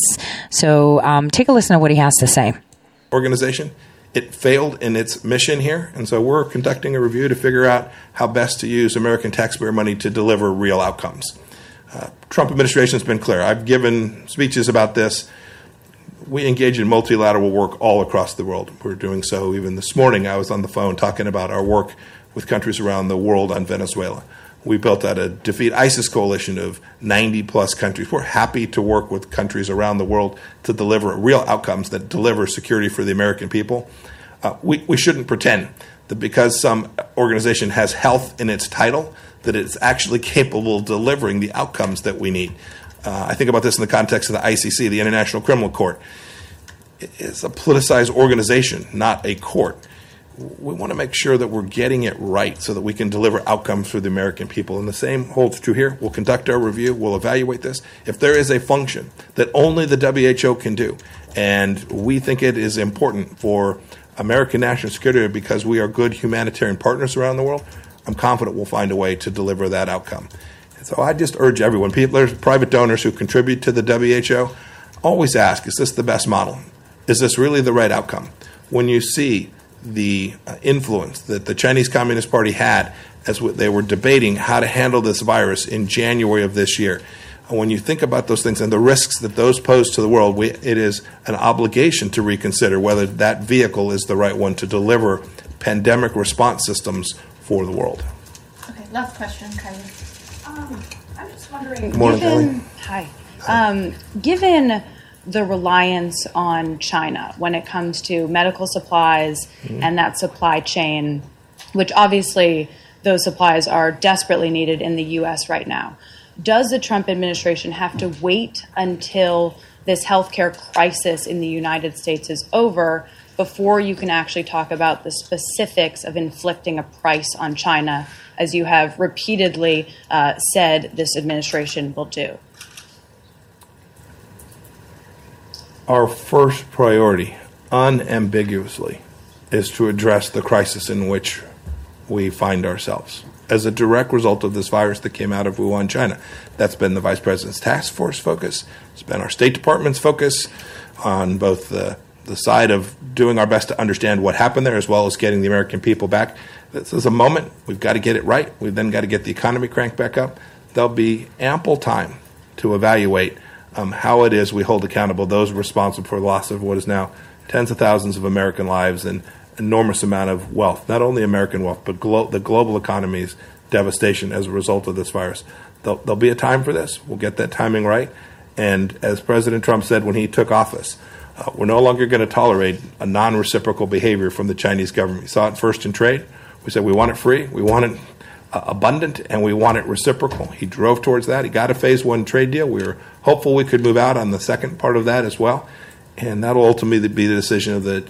So um, take a listen to what he has to say. Organization. It failed in its mission here, and so we're conducting a review to figure out how best to use American taxpayer money to deliver real outcomes. Uh, Trump administration has been clear. I've given speeches about this. We engage in multilateral work all across the world. We're doing so even this morning. I was on the phone talking about our work with countries around the world on Venezuela. We built out a Defeat ISIS coalition of ninety plus countries. We're happy to work with countries around the world to deliver real outcomes that deliver security for the American people. Uh, we, we shouldn't pretend that because some organization has health in its title, that it's actually capable of delivering the outcomes that we need. Uh, I think about this in the context of the I C C, the International Criminal Court. It's a politicized organization, not a court. We want to make sure that we're getting it right so that we can deliver outcomes for the American people. And the same holds true here. We'll conduct our review. We'll evaluate this. If there is a function that only the W H O can do, and we think it is important for American national security because we are good humanitarian partners around the world, I'm confident we'll find a way to deliver that outcome. And so I just urge everyone, people, there's private donors who contribute to the W H O, always ask, is this the best model? Is this really the right outcome? When you see the influence that the Chinese Communist Party had as they were debating how to handle this virus in January of this year. And when you think about those things and the risks that those pose to the world, we, it is an obligation to reconsider whether that vehicle is the right one to deliver pandemic response systems for the world. Okay, last question, Kylie. Um, I'm just wondering, Good morning, given, hi, um, given the reliance on China when it comes to medical supplies mm. and that supply chain, which obviously those supplies are desperately needed in the U S right now. Does the Trump administration have to wait until this healthcare crisis in the United States is over before you can actually talk about the specifics of inflicting a price on China, as you have repeatedly uh, said this administration will do? Our first priority, unambiguously, is to address the crisis in which we find ourselves as a direct result of this virus that came out of Wuhan, China. That's been the Vice President's task force focus. It's been our State Department's focus on both the, the side of doing our best to understand what happened there as well as getting the American people back. This is a moment. We've got to get it right. We've then got to get the economy cranked back up. There'll be ample time to evaluate um, how it is we hold accountable those responsible for the loss of what is now tens of thousands of American lives and enormous amount of wealth, not only American wealth, but glo- the global economy's devastation as a result of this virus. There'll, there'll be a time for this. We'll get that timing right. And as President Trump said when he took office, uh, we're no longer going to tolerate a non-reciprocal behavior from the Chinese government. We saw it first in trade. We said we want it free, we want it uh, abundant, and we want it reciprocal. He drove towards that. He got a phase one trade deal. We were hopeful we could move out on the second part of that as well. And that will ultimately be the decision of the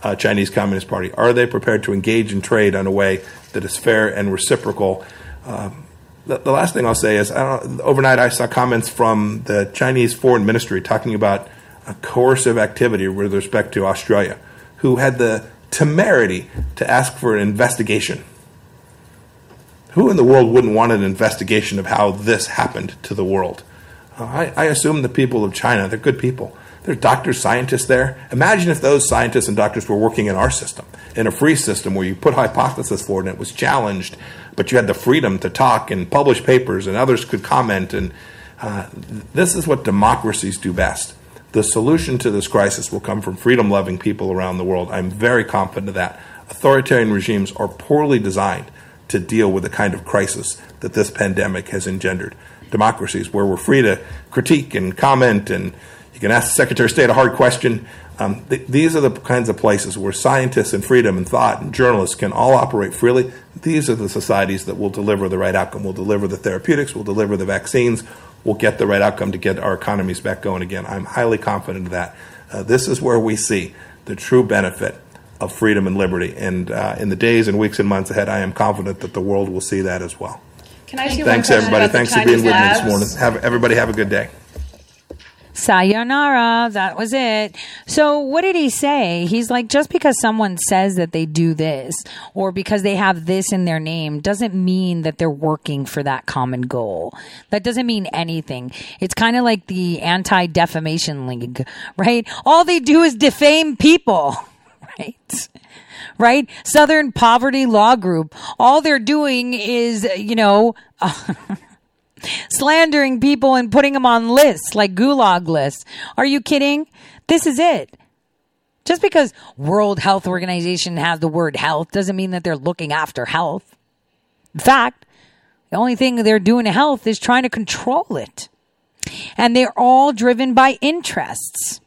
Uh, Chinese Communist Party. Are they prepared to engage in trade in a way that is fair and reciprocal? Um, the, the last thing I'll say is, I don't, overnight I saw comments from the Chinese Foreign Ministry talking about a coercive activity with respect to Australia, who had the temerity to ask for an investigation. Who in the world wouldn't want an investigation of how this happened to the world? Uh, I, I assume the people of China, they're good people. There's doctors, scientists there. Imagine if those scientists and doctors were working in our system, in a free system where you put hypothesis forward and it was challenged, but you had the freedom to talk and publish papers and others could comment. And uh, this is what democracies do best. The solution to this crisis will come from freedom-loving people around the world. I'm very confident of that. Authoritarian regimes are poorly designed to deal with the kind of crisis that this pandemic has engendered. Democracies where we're free to critique and comment and you can ask the Secretary of State a hard question. Um, th- these are the kinds of places where scientists and freedom and thought and journalists can all operate freely. These are the societies that will deliver the right outcome. We'll deliver the therapeutics. We'll deliver the vaccines. We'll get the right outcome to get our economies back going again. I'm highly confident of that. Uh, this is where we see the true benefit of freedom and liberty. And uh, in the days and weeks and months ahead, I am confident that the world will see that as well. Can I ask you Thanks, one question everybody. About Thanks the Chinese for being labs? With me this morning. Have, everybody have a good day. Sayonara, that was it. So what did he say? He's like, just because someone says that they do this or because they have this in their name doesn't mean that they're working for that common goal. That doesn't mean anything. It's kind of like the Anti-Defamation League, right? All they do is defame people, right? Right? Southern Poverty Law Group. All they're doing is, you know... slandering people and putting them on lists like gulag lists. Are you kidding? This is it. Just because World Health Organization has the word health doesn't mean that they're looking after health. In fact, the only thing they're doing to health is trying to control it. And they're all driven by interests.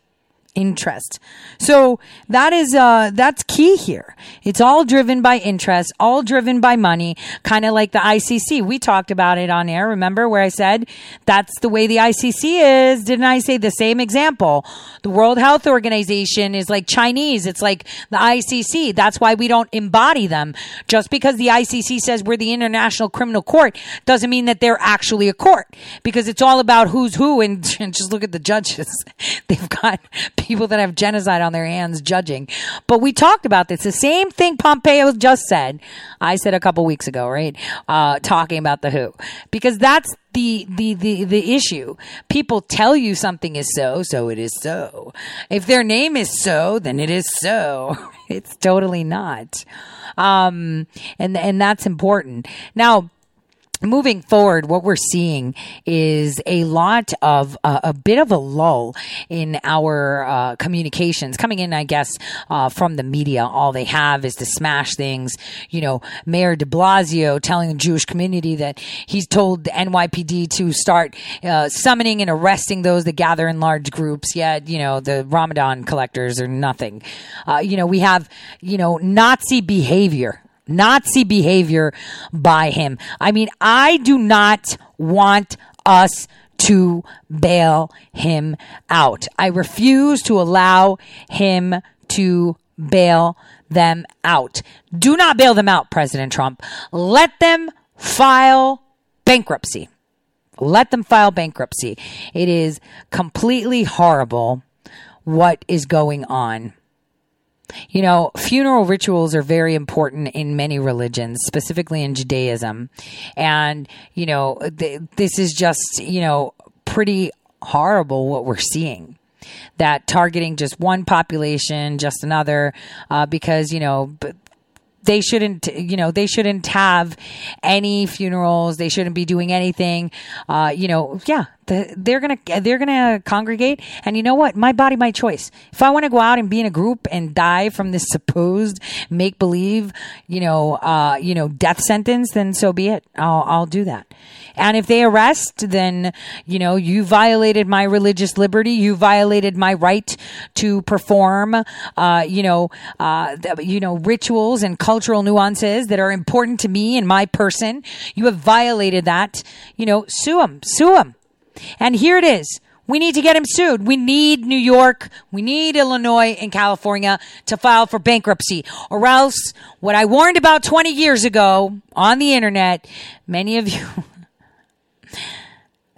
Interest. So that is, uh, that's key here. It's all driven by interest, all driven by money, kind of like the I C C. We talked about it on air. Remember where I said that's the way the I C C is? Didn't I say the same example? The World Health Organization is like Chinese. It's like the I C C. That's why we don't embody them. Just because the I C C says we're the International Criminal Court doesn't mean that they're actually a court, because it's all about who's who. And, and just look at the judges. They've got people that have genocide on their hands judging. But we talked about this. The same thing Pompeo just said. I said a couple weeks ago, right? Uh, talking about the W H O. Because that's the, the, the, the issue. People tell you something is so, so it is so. If their name is so, then it is so. It's totally not. Um, and, and that's important. Now, moving forward, what we're seeing is a lot of uh, a bit of a lull in our uh, communications coming in, I guess, uh, from the media. All they have is to smash things. You know, Mayor de Blasio telling the Jewish community that he's told the N Y P D to start uh, summoning and arresting those that gather in large groups. Yet, you know, the Ramadan collectors are nothing. Uh, you know, we have, you know, Nazi behavior. Nazi behavior by him. I mean, I do not want us to bail him out. I refuse to allow him to bail them out. Do not bail them out, President Trump. Let them file bankruptcy. Let them file bankruptcy. It is completely horrible what is going on. You know, funeral rituals are very important in many religions, specifically in Judaism. And, you know, th- this is just, you know, pretty horrible what we're seeing. That targeting just one population, just another, uh, because, you know, b- they shouldn't, you know, they shouldn't have any funerals. They shouldn't be doing anything. Uh, you know, yeah, the, they're going to, they're going to congregate. And you know what? My body, my choice. If I want to go out and be in a group and die from this supposed make believe, you know, uh, you know, death sentence, then so be it. I'll, I'll do that. And if they arrest, then, you know, you violated my religious liberty. You violated my right to perform, uh, you know, uh, you know, rituals and cultural nuances that are important to me and my person. You have violated that. You know, sue them, sue them. And here it is. We need to get him sued. We need New York. We need Illinois and California to file for bankruptcy, or else what I warned about twenty years ago on the internet, many of you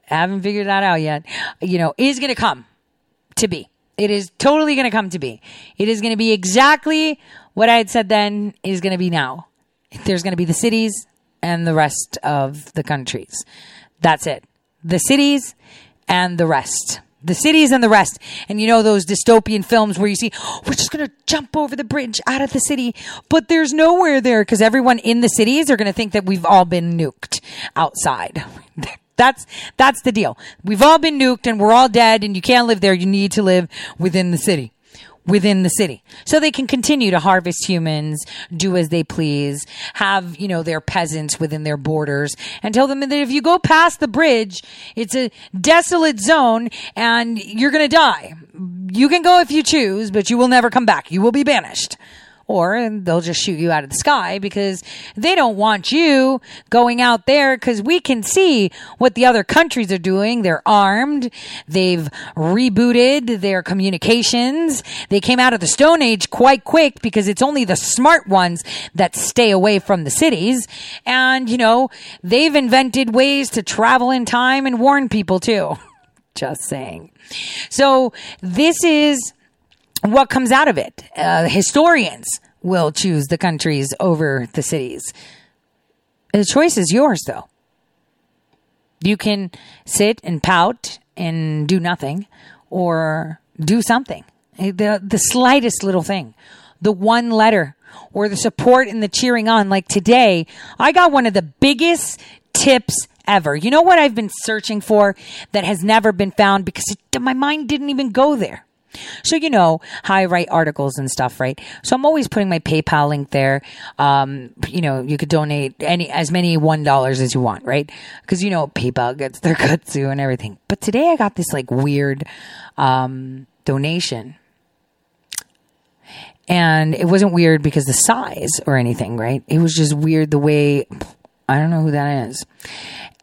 haven't figured that out yet, you know, is going to come to be. It is totally going to come to be. It is going to be exactly what I had said then is going to be now. There's going to be the cities and the rest of the countries. That's it. The cities and the rest. The cities and the rest. And you know those dystopian films where you see, oh, we're just going to jump over the bridge out of the city. But there's nowhere there because everyone in the cities are going to think that we've all been nuked outside. That's, that's the deal. We've all been nuked and we're all dead and you can't live there. You need to live within the city. Within the city. So they can continue to harvest humans, do as they please, have, you know, their peasants within their borders, and tell them that if you go past the bridge, it's a desolate zone and you're going to die. You can go if you choose, but you will never come back. You will be banished. Or they'll just shoot you out of the sky because they don't want you going out there because we can see what the other countries are doing. They're armed. They've rebooted their communications. They came out of the Stone Age quite quick because it's only the smart ones that stay away from the cities. And, you know, they've invented ways to travel in time and warn people too. Just saying. So this is what comes out of it. Uh, historians will choose the countries over the cities. The choice is yours, though. You can sit and pout and do nothing or do something. The, the slightest little thing. The one letter or the support and the cheering on. Like today, I got one of the biggest tips ever. You know what I've been searching for that has never been found because it, my mind didn't even go there. So, you know, how I write articles and stuff, right? So I'm always putting my PayPal link there. Um, you know, you could donate any, as many one dollar as you want, right? Because, you know, PayPal gets their cut too and everything. But today I got this like weird, um, donation. And it wasn't weird because the size or anything, right? It was just weird the way, I don't know who that is.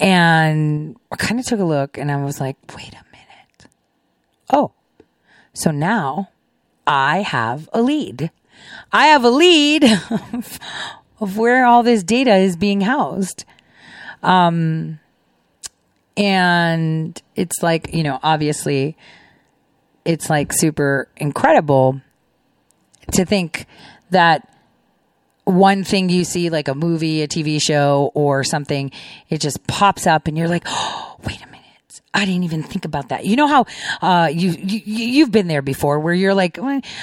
And I kind of took a look and I was like, wait a minute. Oh. So now I have a lead. I have a lead of, of where all this data is being housed. Um, and it's like, you know, obviously it's like super incredible to think that one thing you see, like a movie, a T V show or something, it just pops up and you're like, oh, wait a minute. I didn't even think about that. You know how uh, you, you, you've been there before where you're like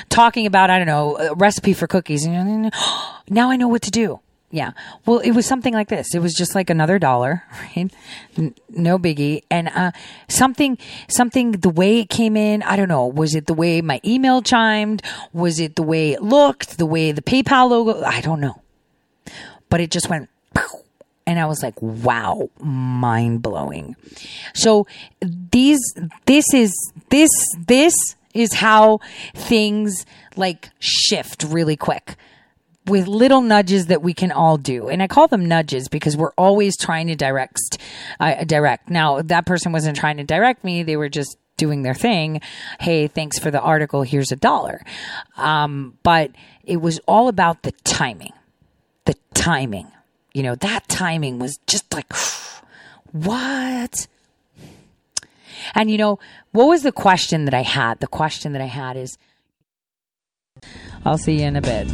talking about, I don't know, a recipe for cookies. And you're like, oh, now I know what to do. Yeah. Well, it was something like this. It was just like another dollar, right? No biggie. And uh, something, something, the way it came in, I don't know. Was it the way my email chimed? Was it the way it looked? The way the PayPal logo? I don't know. But it just went pow. And I was like, wow, mind blowing. So these, this is, this, this is how things like shift really quick. with little nudges that we can all do. And I call them nudges because we're always trying to direct, uh, direct. Now, that person wasn't trying to direct me. They were just doing their thing. Hey, thanks for the article. Here's a dollar. Um, but it was all about the timing, the timing, you know, that timing was just like, what? And you know, what was the question that I had? The question that I had is, I'll see you in a bit.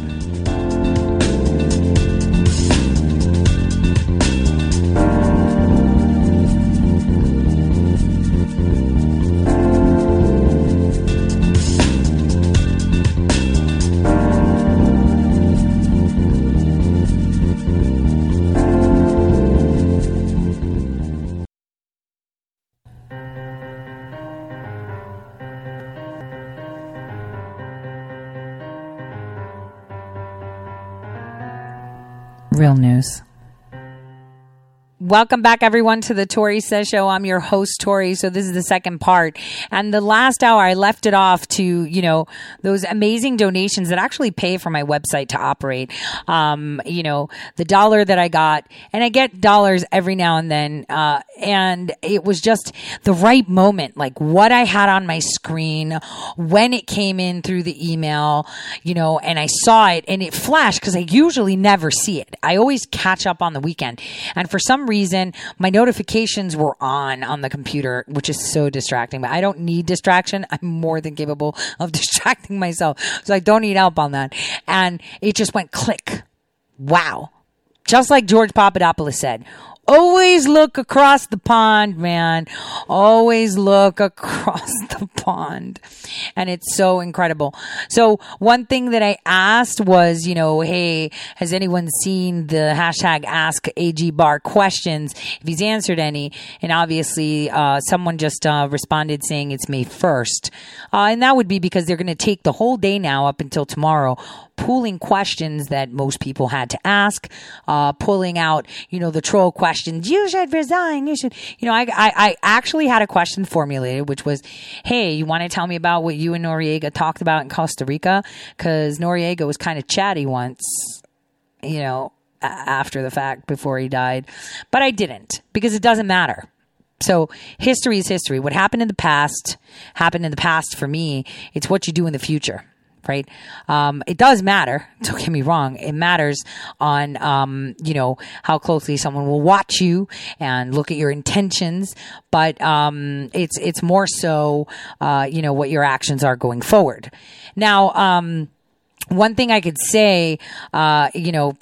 Real news. Welcome back, everyone, to the Tori Says Show. I'm your host, Tori. So this is the second part. And the last hour, I left it off to, you know, those amazing donations that actually pay for my website to operate. Um, you know, the dollar that I got, and I get dollars every now and then. Uh, and it was just the right moment, like what I had on my screen, when it came in through the email, you know, and I saw it and it flashed because I usually never see it. I always catch up on the weekend. And for some reason my notifications were on on the computer, which is so distracting, but I don't need distraction. I'm more than capable of distracting myself, so I don't need help on that. And it just went click. Wow. Just like George Papadopoulos said, always look across the pond, man. Always look across the pond. And it's so incredible. So one thing that I asked was, you know, hey, has anyone seen the hashtag ask A G Barr questions? If he's answered any. And obviously, uh, someone just, uh, responded saying it's May first. Uh, and that would be because they're going to take the whole day now up until tomorrow, pooling questions that most people had to ask, uh, pulling out, you know, the troll questions. You should resign. You should, you know, I, I, I actually had a question formulated, which was, hey, you want to tell me about what you and Noriega talked about in Costa Rica? Cause Noriega was kind of chatty once, you know, a- after the fact before he died, but I didn't because it doesn't matter. So history is history. What happened in the past happened in the past for me. It's what you do in the future. Right. Um, it does matter. Don't get me wrong. It matters on, um, you know, how closely someone will watch you and look at your intentions. But, um, it's, it's more so, uh, you know, what your actions are going forward. Now, um, one thing I could say, uh, you know,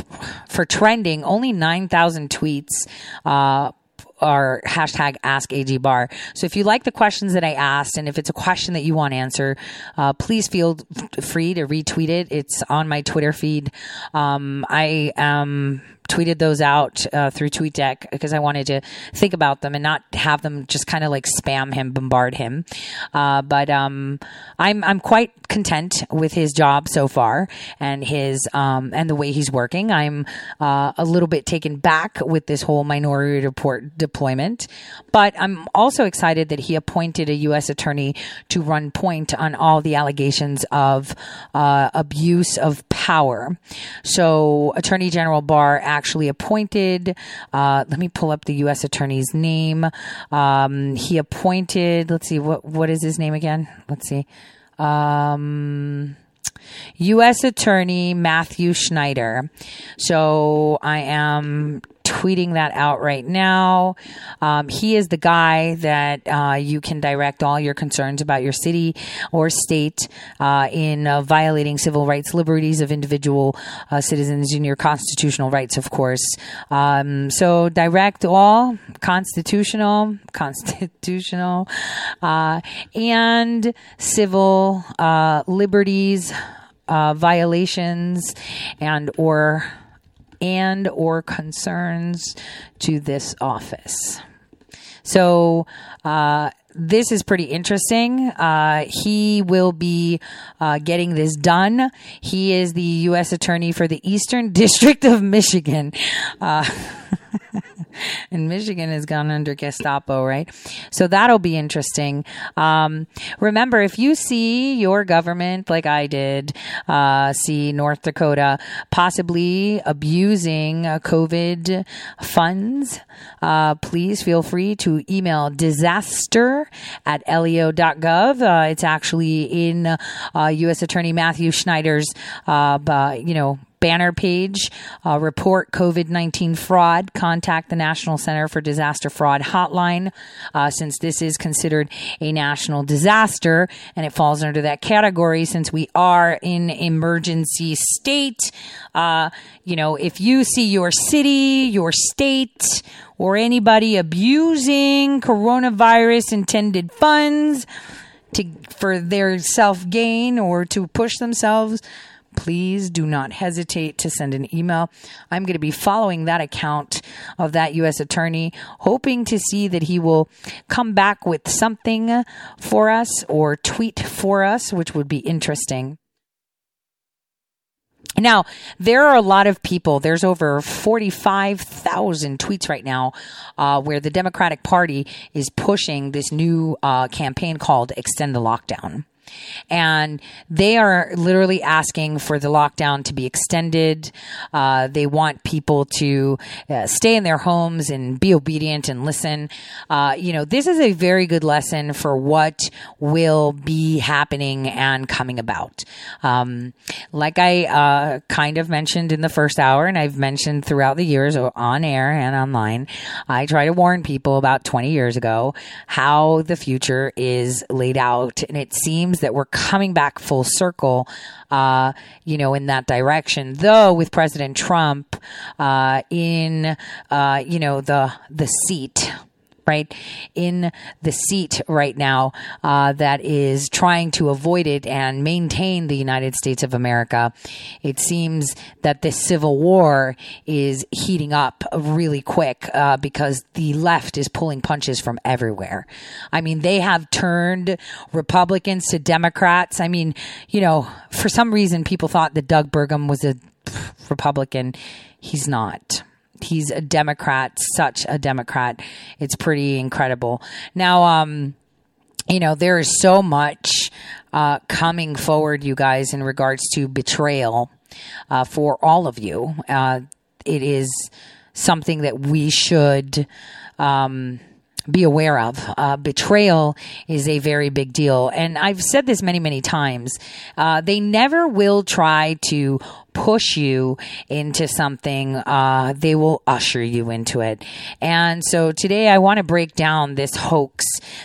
for trending, only nine thousand tweets, uh, or hashtag ask A G Barr. So if you like the questions that I asked, and if it's a question that you want to answer, uh, please feel free to retweet it. It's on my Twitter feed. Um, I, um, tweeted those out, uh, through TweetDeck because I wanted to think about them and not have them just kind of like spam him, bombard him. Uh, but, um, I'm, I'm quite content with his job so far and his, um, and the way he's working. I'm, uh, a little bit taken back with this whole Minority Report deployment, but I'm also excited that he appointed a U S attorney to run point on all the allegations of, uh, abuse of power. So Attorney General Barr actually appointed, uh, let me pull up the U S attorney's name. Um, he appointed, let's see, what, what is his name again? Let's see. Um, U S attorney Matthew Schneider. So I am tweeting that out right now. Um, he is the guy that, uh, you can direct all your concerns about your city or state, uh, in, uh, violating civil rights, liberties of individual, uh, citizens and your constitutional rights, of course. Um, so direct all constitutional, constitutional, uh, and civil, uh, liberties, uh, violations and or and or concerns to this office. So, uh, this is pretty interesting. Uh, he will be, uh, getting this done. He is the U S attorney for the Eastern District of Michigan. Uh, And Michigan has gone under Gestapo, right? So that'll be interesting. Um, remember, if you see your government, like I did, uh, see North Dakota possibly abusing uh, COVID funds, uh, please feel free to email disaster at L E O dot gov. Uh, it's actually in uh, U S Attorney Matthew Schneider's, uh, uh, you know, banner page, uh, report COVID nineteen fraud, contact the National Center for Disaster Fraud hotline, uh, since this is considered a national disaster and it falls under that category since we are in emergency state. Uh, you know, if you see your city, your state, or anybody abusing coronavirus intended funds to for their self-gain or to push themselves, please do not hesitate to send an email. I'm going to be following that account of that U S attorney, hoping to see that he will come back with something for us or tweet for us, which would be interesting. Now, there are a lot of people. There's over forty-five thousand tweets right now uh, where the Democratic Party is pushing this new uh, campaign called Extend the Lockdown. And they are literally asking for the lockdown to be extended. Uh, they want people to uh, stay in their homes and be obedient and listen. Uh, you know, this is a very good lesson for what will be happening and coming about. Um, like I uh, kind of mentioned in the first hour, and I've mentioned throughout the years on air and online, I try to warn people about twenty years ago how the future is laid out. And it seems that we're coming back full circle, uh, you know, in that direction. Though with President Trump uh, in, uh, you know, the the seat, right, in the seat right now uh, that is trying to avoid it and maintain the United States of America, it seems that this civil war is heating up really quick uh, because the left is pulling punches from everywhere. I mean, they have turned Republicans to Democrats. I mean, you know, for some reason, people thought that Doug Burgum was a Republican. He's not. He's a Democrat, such a Democrat. It's pretty incredible. Now, um, you know, there is so much uh, coming forward, you guys, in regards to betrayal uh, for all of you. Uh, it is something that we should um, be aware of. Uh, betrayal is a very big deal. And I've said this many, many times. Uh, they never will try to push you into something. Uh, they will usher you into it. And so today I want to break down this hoax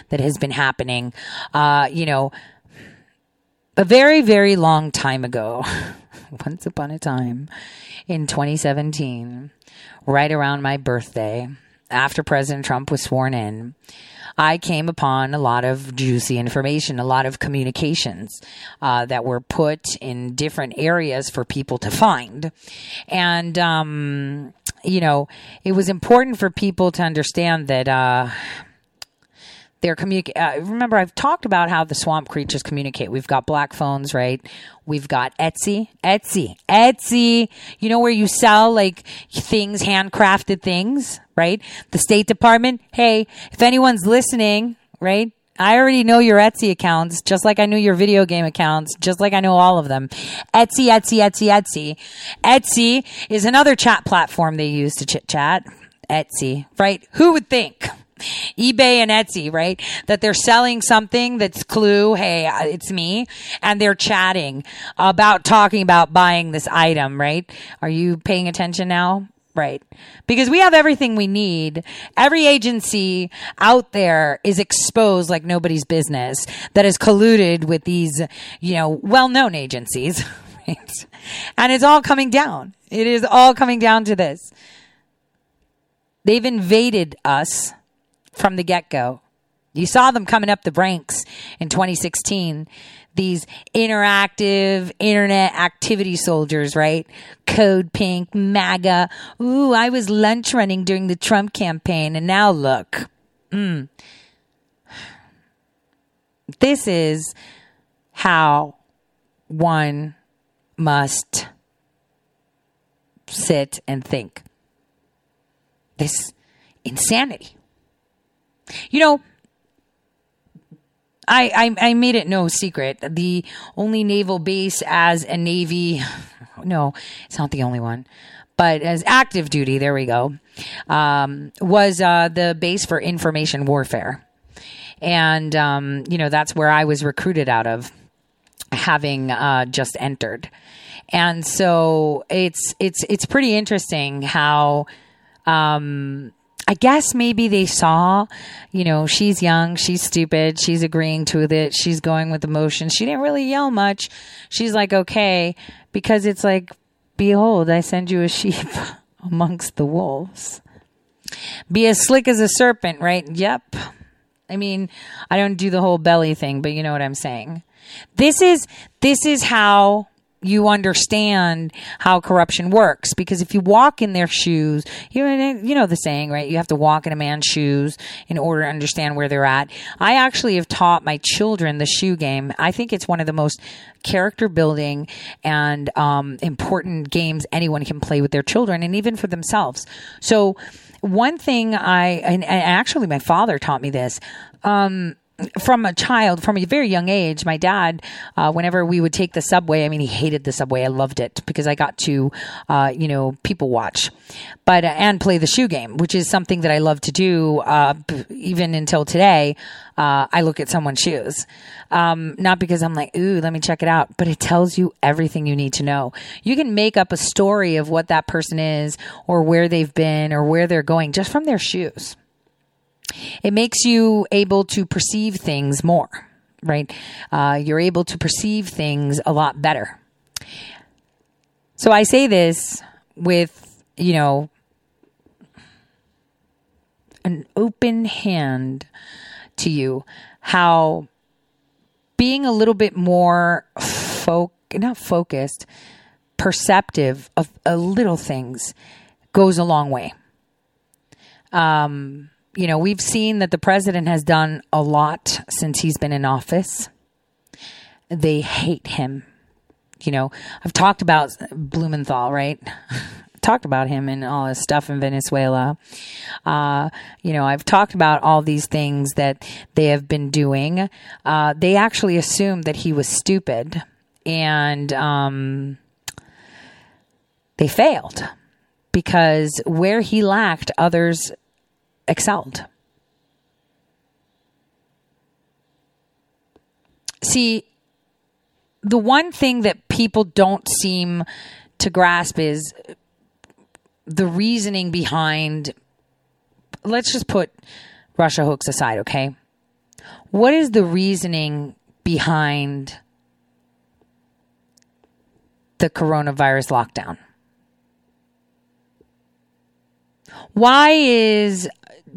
that has been happening, uh, you know, a very, very long time ago, once upon a time in twenty seventeen, right around my birthday, after President Trump was sworn in, I came upon a lot of juicy information, a lot of communications uh, that were put in different areas for people to find. And, um, you know, it was important for people to understand that uh, their communic- uh, remember, I've talked about how the swamp creatures communicate. We've got black phones, right? We've got Etsy, Etsy, Etsy, you know, where you sell like things, handcrafted things, right? The State Department. Hey, if anyone's listening, right? I already know your Etsy accounts, just like I knew your video game accounts, just like I know all of them. Etsy, Etsy, Etsy, Etsy. Etsy is another chat platform they use to chit chat. Etsy, right? Who would think? eBay and Etsy, right? That they're selling something that's clue, hey, it's me. And they're chatting about talking about buying this item, right? Are you paying attention now? Right. Because we have everything we need. Every agency out there is exposed like nobody's business that is colluded with these, you know, well-known agencies. Right? And it's all coming down. It is all coming down to this. They've invaded us from the get-go. You saw them coming up the ranks in twenty sixteen. These interactive internet activity soldiers, right? Code Pink, MAGA. Ooh, I was lunch running during the Trump campaign, and now look. Mm. This is how one must sit and think. this insanity. You know, I, I I made it no secret. The only naval base as a Navy, no, it's not the only one, but as active duty, there we go, um, was uh, the base for information warfare. And, um, you know, that's where I was recruited out of, having uh, just entered. And so it's it's it's pretty interesting how um, I guess maybe they saw, you know, she's young, she's stupid, she's agreeing to it, she's going with emotion. She didn't really yell much. She's like, okay, because it's like, behold, I send you a sheep amongst the wolves. Be as slick as a serpent, right? Yep. I mean, I don't do the whole belly thing, but you know what I'm saying. This is this is how you understand how corruption works, because if you walk in their shoes, you you know the saying, right? You have to walk in a man's shoes in order to understand where they're at. I actually have taught my children the shoe game. I think it's one of the most character building and um, important games anyone can play with their children and even for themselves. So one thing I, and, and actually my father taught me this, um, from a child, from a very young age. My dad, uh, whenever we would take the subway, I mean, he hated the subway. I loved it because I got to, uh, you know, people watch, but, uh, and play the shoe game, which is something that I love to do. Uh, even until today, uh, I look at someone's shoes. Um, not because I'm like, ooh, let me check it out, but it tells you everything you need to know. You can make up a story of what that person is or where they've been or where they're going just from their shoes. It makes you able to perceive things more, right? Uh, you're able to perceive things a lot better. So I say this with, you know, an open hand to you, how being a little bit more fo- not focused, perceptive of uh, little things goes a long way. Um... You know, we've seen that the president has done a lot since he's been in office. They hate him. You know, I've talked about Blumenthal, right? Talked about him and all his stuff in Venezuela. Uh, you know, I've talked about all these things that they have been doing. Uh, they actually assumed that he was stupid, and um, they failed because where he lacked, others excelled. See, the one thing that people don't seem to grasp is the reasoning behind, let's just put Russia hoax aside, okay? What is the reasoning behind the coronavirus lockdown? Why is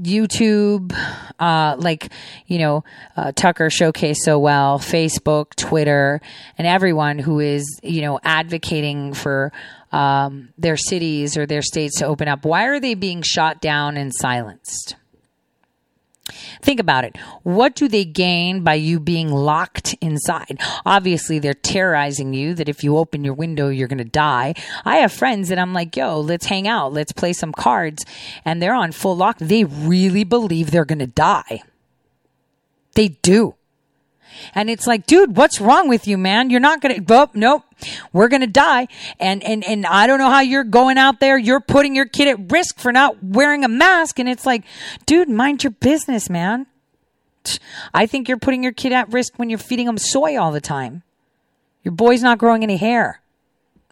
YouTube, uh, like, you know, uh, Tucker showcased so well, Facebook, Twitter, and everyone who is, you know, advocating for um, their cities or their states to open up. Why are they being shot down and silenced? Think about it. What do they gain by you being locked inside? Obviously, they're terrorizing you that if you open your window, you're going to die. I have friends that I'm like, yo, let's hang out. Let's play some cards. And they're on full lock. They really believe they're going to die. They do. And it's like, dude, what's wrong with you, man? You're not going to, oh, nope, we're going to die. And, and, and I don't know how you're going out there. You're putting your kid at risk for not wearing a mask. And it's like, dude, mind your business, man. I think you're putting your kid at risk when you're feeding him soy all the time. Your boy's not growing any hair.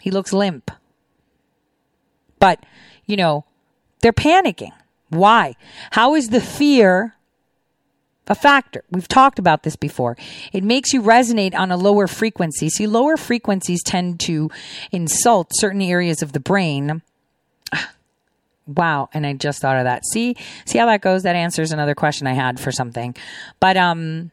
He looks limp. But, you know, they're panicking. Why? How is the fear a factor? We've talked about this before. It makes you resonate on a lower frequency. See, lower frequencies tend to insult certain areas of the brain. Wow. And I just thought of that. See, see how that goes? That answers another question I had for something. But um,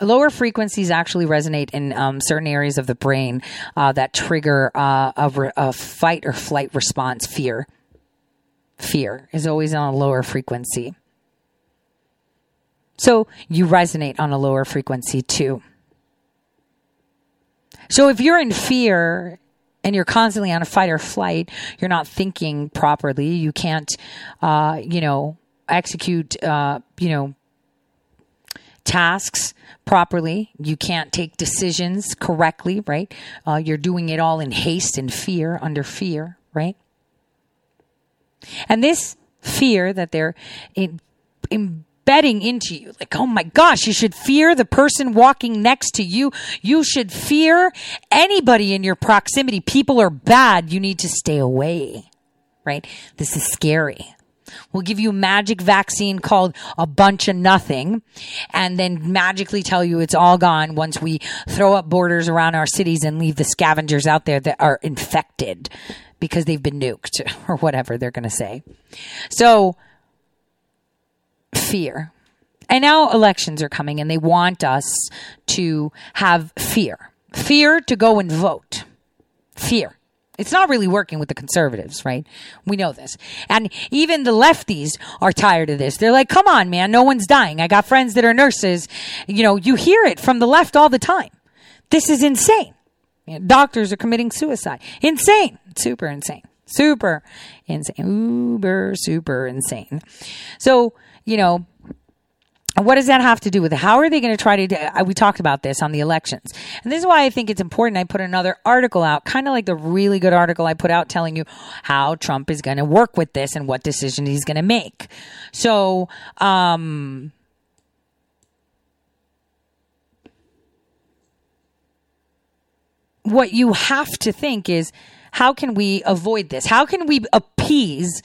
lower frequencies actually resonate in um, certain areas of the brain uh, that trigger uh, a, re- a fight or flight response. Fear. Fear is always on a lower frequency. So you resonate on a lower frequency too. So if you're in fear and you're constantly on a fight or flight, you're not thinking properly. You can't, uh, you know, execute, uh, you know, tasks properly. You can't take decisions correctly, right? Uh, you're doing it all in haste and fear, under fear, right? And this fear that they're in, in betting into you, like, oh my gosh, you should fear the person walking next to you. You should fear anybody in your proximity. People are bad. You need to stay away, right? This is scary. We'll give you a magic vaccine called a bunch of nothing and then magically tell you it's all gone once we throw up borders around our cities and leave the scavengers out there that are infected because they've been nuked or whatever they're going to say. So, fear. And now elections are coming and they want us to have fear. Fear to go and vote. Fear. It's not really working with the conservatives, right? We know this. And even the lefties are tired of this. They're like, come on, man, no one's dying. I got friends that are nurses. You know, you hear it from the left all the time. This is insane. You know, doctors are committing suicide. Insane. Super insane. Super insane. Uber, super insane. So, you know, what does that have to do with it? How are they going to try to, we talked about this on the elections. And this is why I think it's important. I put another article out, kind of like the really good article I put out telling you how Trump is going to work with this and what decision he's going to make. So, um, what you have to think is, how can we avoid this? How can we appease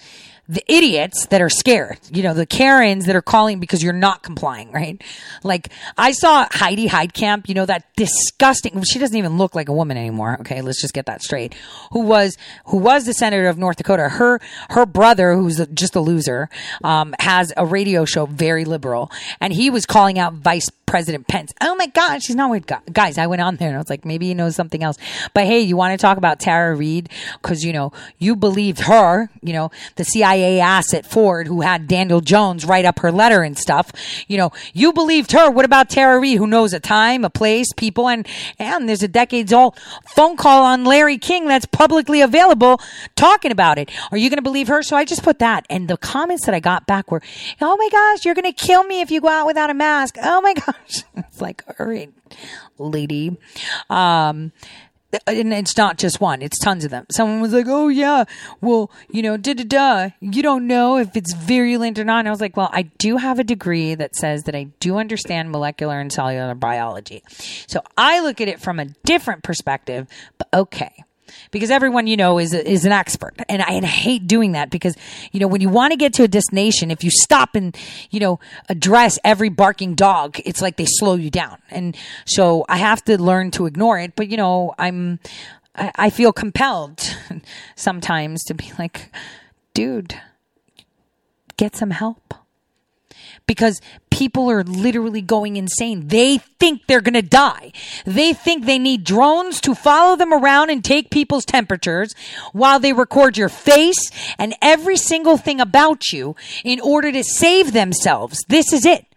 the idiots that are scared, you know, the Karens that are calling because you're not complying, right? Like, I saw Heidi Heitkamp, you know, that disgusting, she doesn't even look like a woman anymore. Okay. Let's just get that straight. Who was, who was the senator of North Dakota? Her, her brother, who's just a loser, um, has a radio show, very liberal. And he was calling out Vice President Pence. Oh my God, she's not with guys. I went on there and I was like, maybe he knows something else. But hey, you want to talk about Tara Reid? Because, you know, you believed her, you know, the C I A ass at Ford who had Daniel Jones write up her letter and stuff. You know, you believed her. What about Tara Reid, who knows a time, a place, people, and, and there's a decades old phone call on Larry King that's publicly available talking about it. Are you going to believe her? So I just put that. And the comments that I got back were, oh my gosh, you're going to kill me if you go out without a mask. Oh my gosh. It's like, all right, lady. Um, and it's not just one. It's tons of them. Someone was like, oh, yeah, well, you know, da-da-da. You don't know if it's virulent or not. And I was like, well, I do have a degree that says that I do understand molecular and cellular biology. So I look at it from a different perspective, but okay. Because everyone, you know, is is an expert. And I, and I hate doing that because, you know, when you want to get to a destination, if you stop and, you know, address every barking dog, it's like they slow you down. And so I have to learn to ignore it. But, you know, I'm, I, I feel compelled sometimes to be like, dude, get some help. Because people are literally going insane. They think they're going to die. They think they need drones to follow them around and take people's temperatures while they record your face and every single thing about you in order to save themselves. This is it.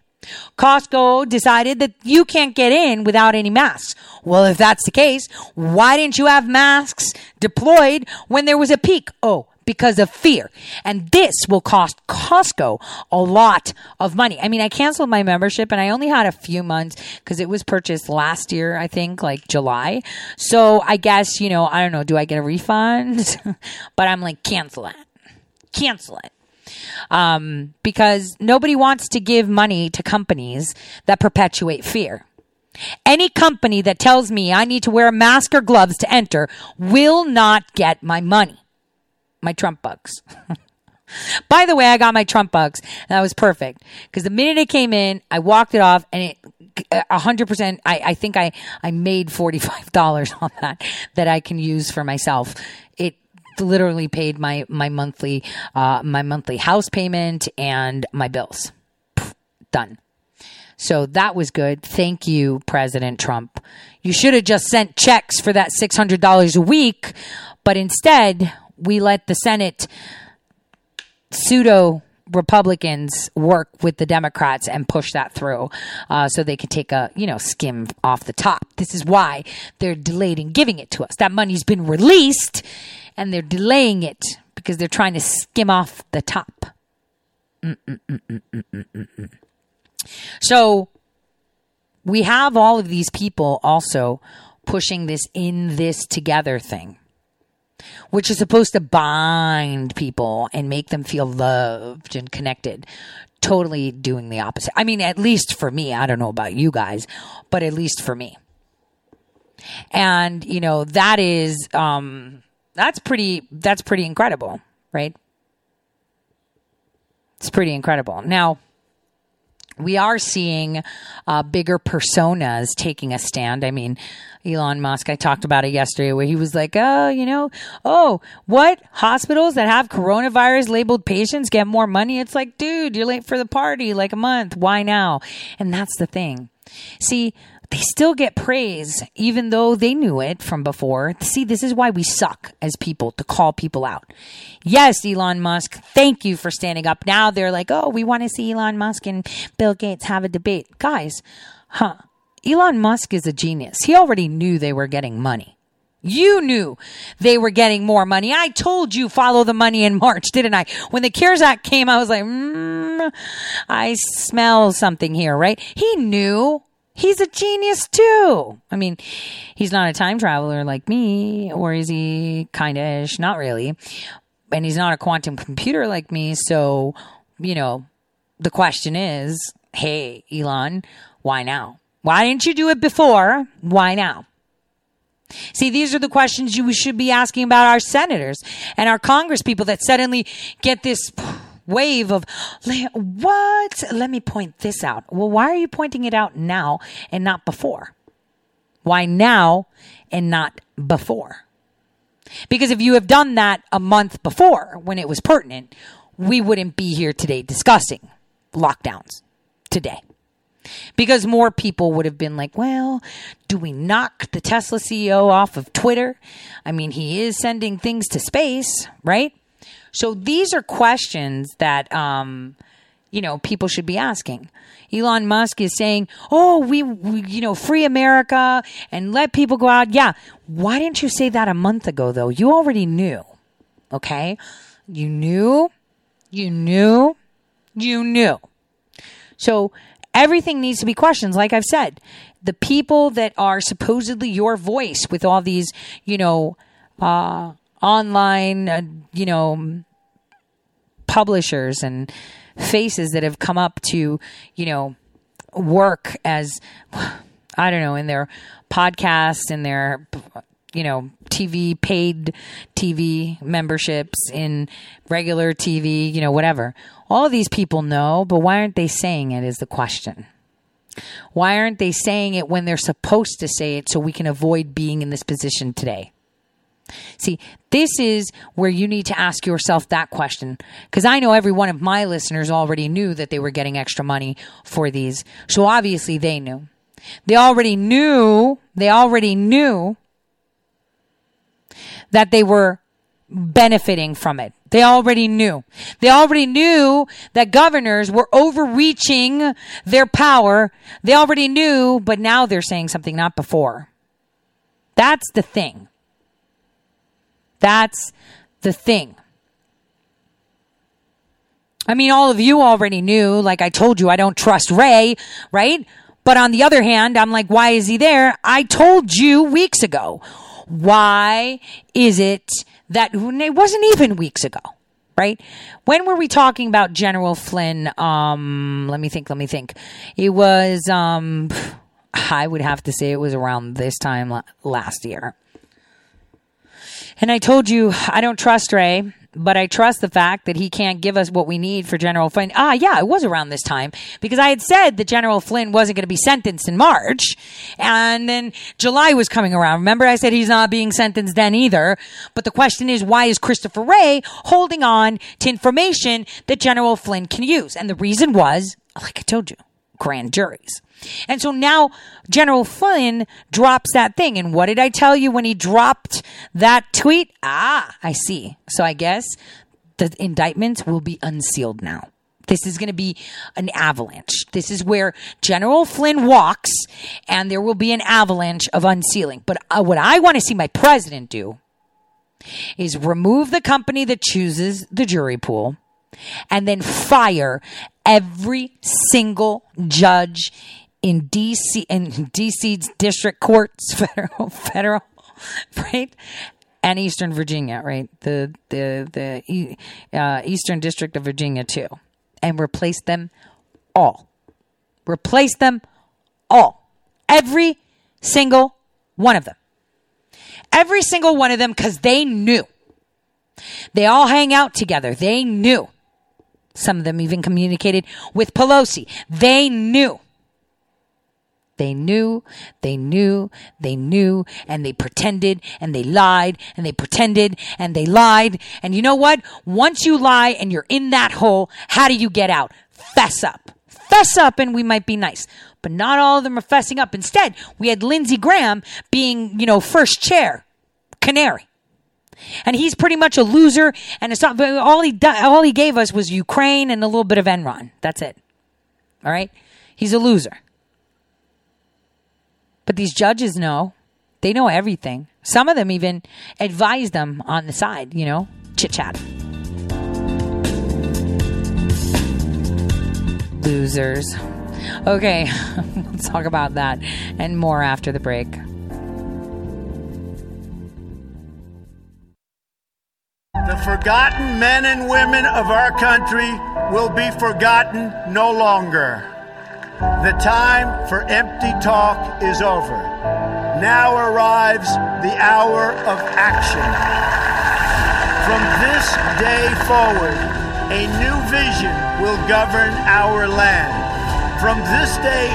Costco decided that you can't get in without any masks. Well, if that's the case, why didn't you have masks deployed when there was a peak? Oh, because of fear. And this will cost Costco a lot of money. I mean, I canceled my membership and I only had a few months because it was purchased last year, I think, like July. So I guess, you know, I don't know, do I get a refund? But I'm like, cancel it. Cancel it. Um, because nobody wants to give money to companies that perpetuate fear. Any company that tells me I need to wear a mask or gloves to enter will not get my money. My Trump bucks. By the way, I got my Trump bucks. That was perfect because the minute it came in, I walked it off and it one hundred percent. I, I think I, I made forty-five dollars on that that I can use for myself. It literally paid my, my monthly uh, my monthly house payment and my bills. Pfft, done. So that was good. Thank you, President Trump. You should have just sent checks for that six hundred dollars a week, but instead we let the Senate pseudo Republicans work with the Democrats and push that through uh, so they can take a, you know, skim off the top. This is why they're delayed in giving it to us. That money's been released and they're delaying it because they're trying to skim off the top. Mm-mm-mm-mm-mm-mm-mm. So we have all of these people also pushing this in this together thing, which is supposed to bind people and make them feel loved and connected. Totally doing the opposite. I mean, at least for me, I don't know about you guys, but at least for me. And, you know, that is, um, that's pretty, that's pretty incredible, right? It's pretty incredible. Now, we are seeing uh, bigger personas taking a stand. I mean, Elon Musk, I talked about it yesterday where he was like, oh, you know, oh, what? Hospitals that have coronavirus labeled patients get more money. It's like, dude, you're late for the party like a month. Why now? And that's the thing. See, they still get praise, even though they knew it from before. See, this is why we suck as people, to call people out. Yes, Elon Musk, thank you for standing up. Now they're like, oh, we want to see Elon Musk and Bill Gates have a debate. Guys, huh? Elon Musk is a genius. He already knew they were getting money. You knew they were getting more money. I told you follow the money in March, didn't I? When the CARES Act came, I was like, mm, I smell something here, right? He knew. He's a genius too. I mean, he's not a time traveler like me, or is he? Kinda-ish, not really. And he's not a quantum computer like me. So, you know, the question is, hey, Elon, why now? Why didn't you do it before? Why now? See, these are the questions you should be asking about our senators and our Congress people that suddenly get this wave of, what? Let me point this out. Well, why are you pointing it out now and not before? Why now and not before? Because if you have done that a month before when it was pertinent, we wouldn't be here today discussing lockdowns today. Because more people would have been like, well, do we knock the Tesla C E O off of Twitter? I mean, he is sending things to space, right? So these are questions that, um, you know, people should be asking. Elon Musk is saying, oh, we, we, you know, free America and let people go out. Yeah. Why didn't you say that a month ago, though? You already knew. Okay. You knew, you knew, you knew. So everything needs to be questions. Like I've said, the people that are supposedly your voice with all these, you know, uh, online, uh, you know, publishers and faces that have come up to, you know, work as, I don't know, in their podcasts, in their, you know, T V, paid T V memberships, in regular T V, you know, whatever. All these people know, but why aren't they saying it is the question. Why aren't they saying it when they're supposed to say it so we can avoid being in this position today? See, this is where you need to ask yourself that question, because I know every one of my listeners already knew that they were getting extra money for these. So obviously they knew. They already knew. They already knew that they were benefiting from it. They already knew. They already knew that governors were overreaching their power. They already knew, but now they're saying something not before. That's the thing. That's the thing. I mean, all of you already knew, like I told you, I don't trust Ray, right? But on the other hand, I'm like, why is he there? I told you weeks ago. Why is it that it wasn't even weeks ago, right? When were we talking about General Flynn? Um, let me think, let me think. It was, um, I would have to say it was around this time last year. And I told you, I don't trust Ray, but I trust the fact that he can't give us what we need for General Flynn. Ah, yeah, it was around this time, because I had said that General Flynn wasn't going to be sentenced in March. And then July was coming around. Remember, I said he's not being sentenced then either. But the question is, why is Christopher Wray holding on to information that General Flynn can use? And the reason was, like I told you, grand juries. And so now General Flynn drops that thing. And what did I tell you when he dropped that tweet? Ah, I see. So I guess the indictments will be unsealed now. This is going to be an avalanche. This is where General Flynn walks, and there will be an avalanche of unsealing. But uh, what I want to see my president do is remove the company that chooses the jury pool and then fire every single judge in D C, in D C's district courts, federal, federal, right? And Eastern Virginia, right? The, the, the uh, Eastern District of Virginia too. And replace them all. Replace them all. Every single one of them. Every single one of them, because they knew. They all hang out together. They knew. Some of them even communicated with Pelosi. They knew. They knew. They knew. They knew. And they pretended. And they lied. And they pretended. And they lied. And you know what? Once you lie and you're in that hole, how do you get out? Fess up. Fess up and we might be nice. But not all of them are fessing up. Instead, we had Lindsey Graham being, you know, first chair canary. And he's pretty much a loser. And it's not, all he all he gave us was Ukraine and a little bit of Enron. That's it. All right? He's a loser. But these judges know. They know everything. Some of them even advise them on the side, you know, chit-chat. Losers. Okay, let's talk about that and more after the break. The forgotten men and women of our country will be forgotten no longer. The time for empty talk is over. Now arrives the hour of action. From this day forward, a new vision will govern our land. From this day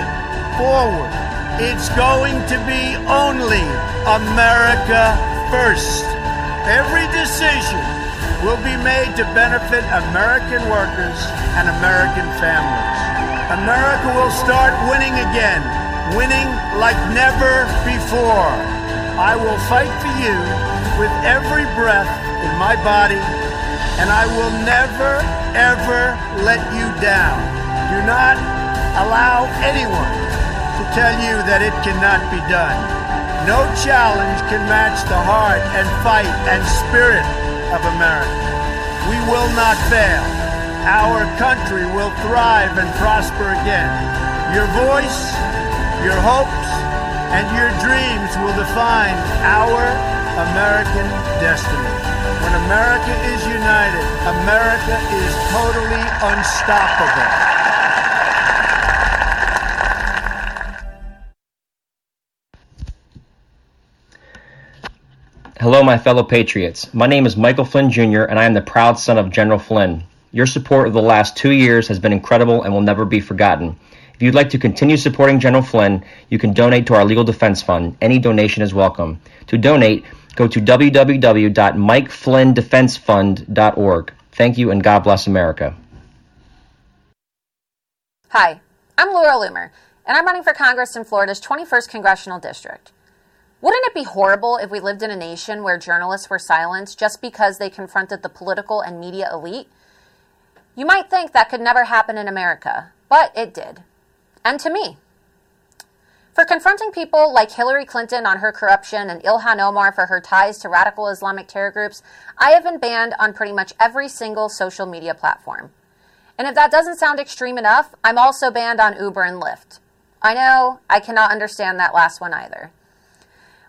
forward, it's going to be only America first. Every decision will be made to benefit American workers and American families. America will start winning again, winning like never before. I will fight for you with every breath in my body, and I will never, ever let you down. Do not allow anyone to tell you that it cannot be done. No challenge can match the heart and fight and spirit of America. We will not fail. Our country will thrive and prosper again. Your voice, your hopes, and your dreams will define our American destiny. When America is united, America is totally unstoppable. Hello, my fellow patriots. My name is Michael Flynn Junior, and I am the proud son of General Flynn. Your support of the last two years has been incredible and will never be forgotten. If you'd like to continue supporting General Flynn, you can donate to our Legal Defense Fund. Any donation is welcome. To donate, go to w w w dot mike flynn defense fund dot org. Thank you, and God bless America. Hi, I'm Laura Loomer, and I'm running for Congress in Florida's twenty-first Congressional District. Wouldn't it be horrible if we lived in a nation where journalists were silenced just because they confronted the political and media elite? You might think that could never happen in America, but it did. And to me. For confronting people like Hillary Clinton on her corruption and Ilhan Omar for her ties to radical Islamic terror groups, I have been banned on pretty much every single social media platform. And if that doesn't sound extreme enough, I'm also banned on Uber and Lyft. I know, I cannot understand that last one either.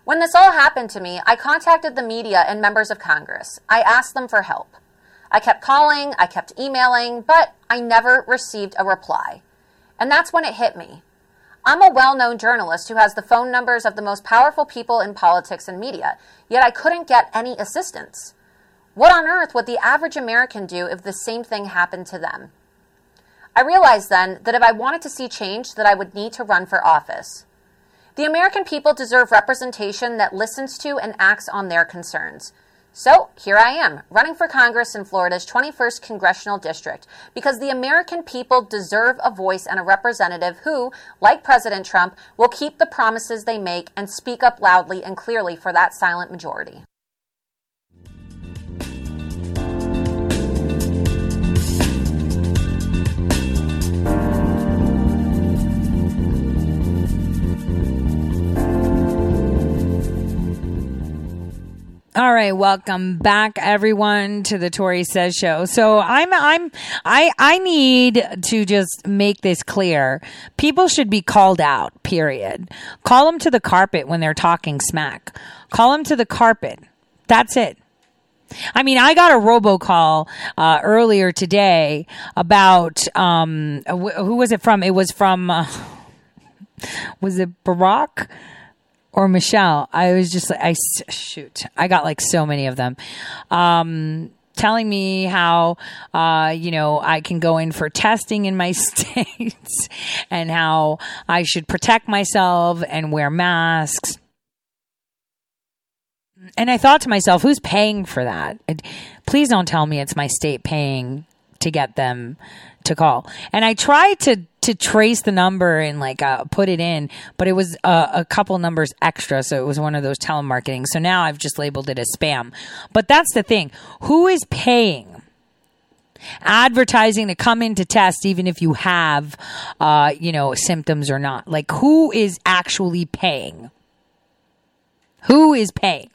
When this all happened to me, I contacted the media and members of Congress. I asked them for help. I kept calling, I kept emailing, but I never received a reply. And that's when it hit me. I'm a well-known journalist who has the phone numbers of the most powerful people in politics and media, yet I couldn't get any assistance. What on earth would the average American do if the same thing happened to them? I realized then that if I wanted to see change, that I would need to run for office. The American people deserve representation that listens to and acts on their concerns. So here I am, running for Congress in Florida's twenty-first Congressional District, because the American people deserve a voice and a representative who, like President Trump, will keep the promises they make and speak up loudly and clearly for that silent majority. All right, welcome back, everyone, to the Tori Says Show. So I'm, I'm, I, I need to just make this clear. People should be called out. Period. Call them to the carpet when they're talking smack. Call them to the carpet. That's it. I mean, I got a robocall uh, earlier today about um, wh- who was it from? It was from uh, was it Barack? Or Michelle, I was just like, I, shoot, I got like so many of them, um, telling me how, uh, you know, I can go in for testing in my states and how I should protect myself and wear masks. And I thought to myself, who's paying for that? Please don't tell me it's my state paying to get them to call. And I tried to, to trace the number and like uh, put it in, but it was uh, a couple numbers extra. So it was one of those telemarketing. So now I've just labeled it as spam. But that's the thing. Who is paying advertising to come in to test, even if you have, uh, you know, symptoms or not? Like, who is actually paying? Who is paying?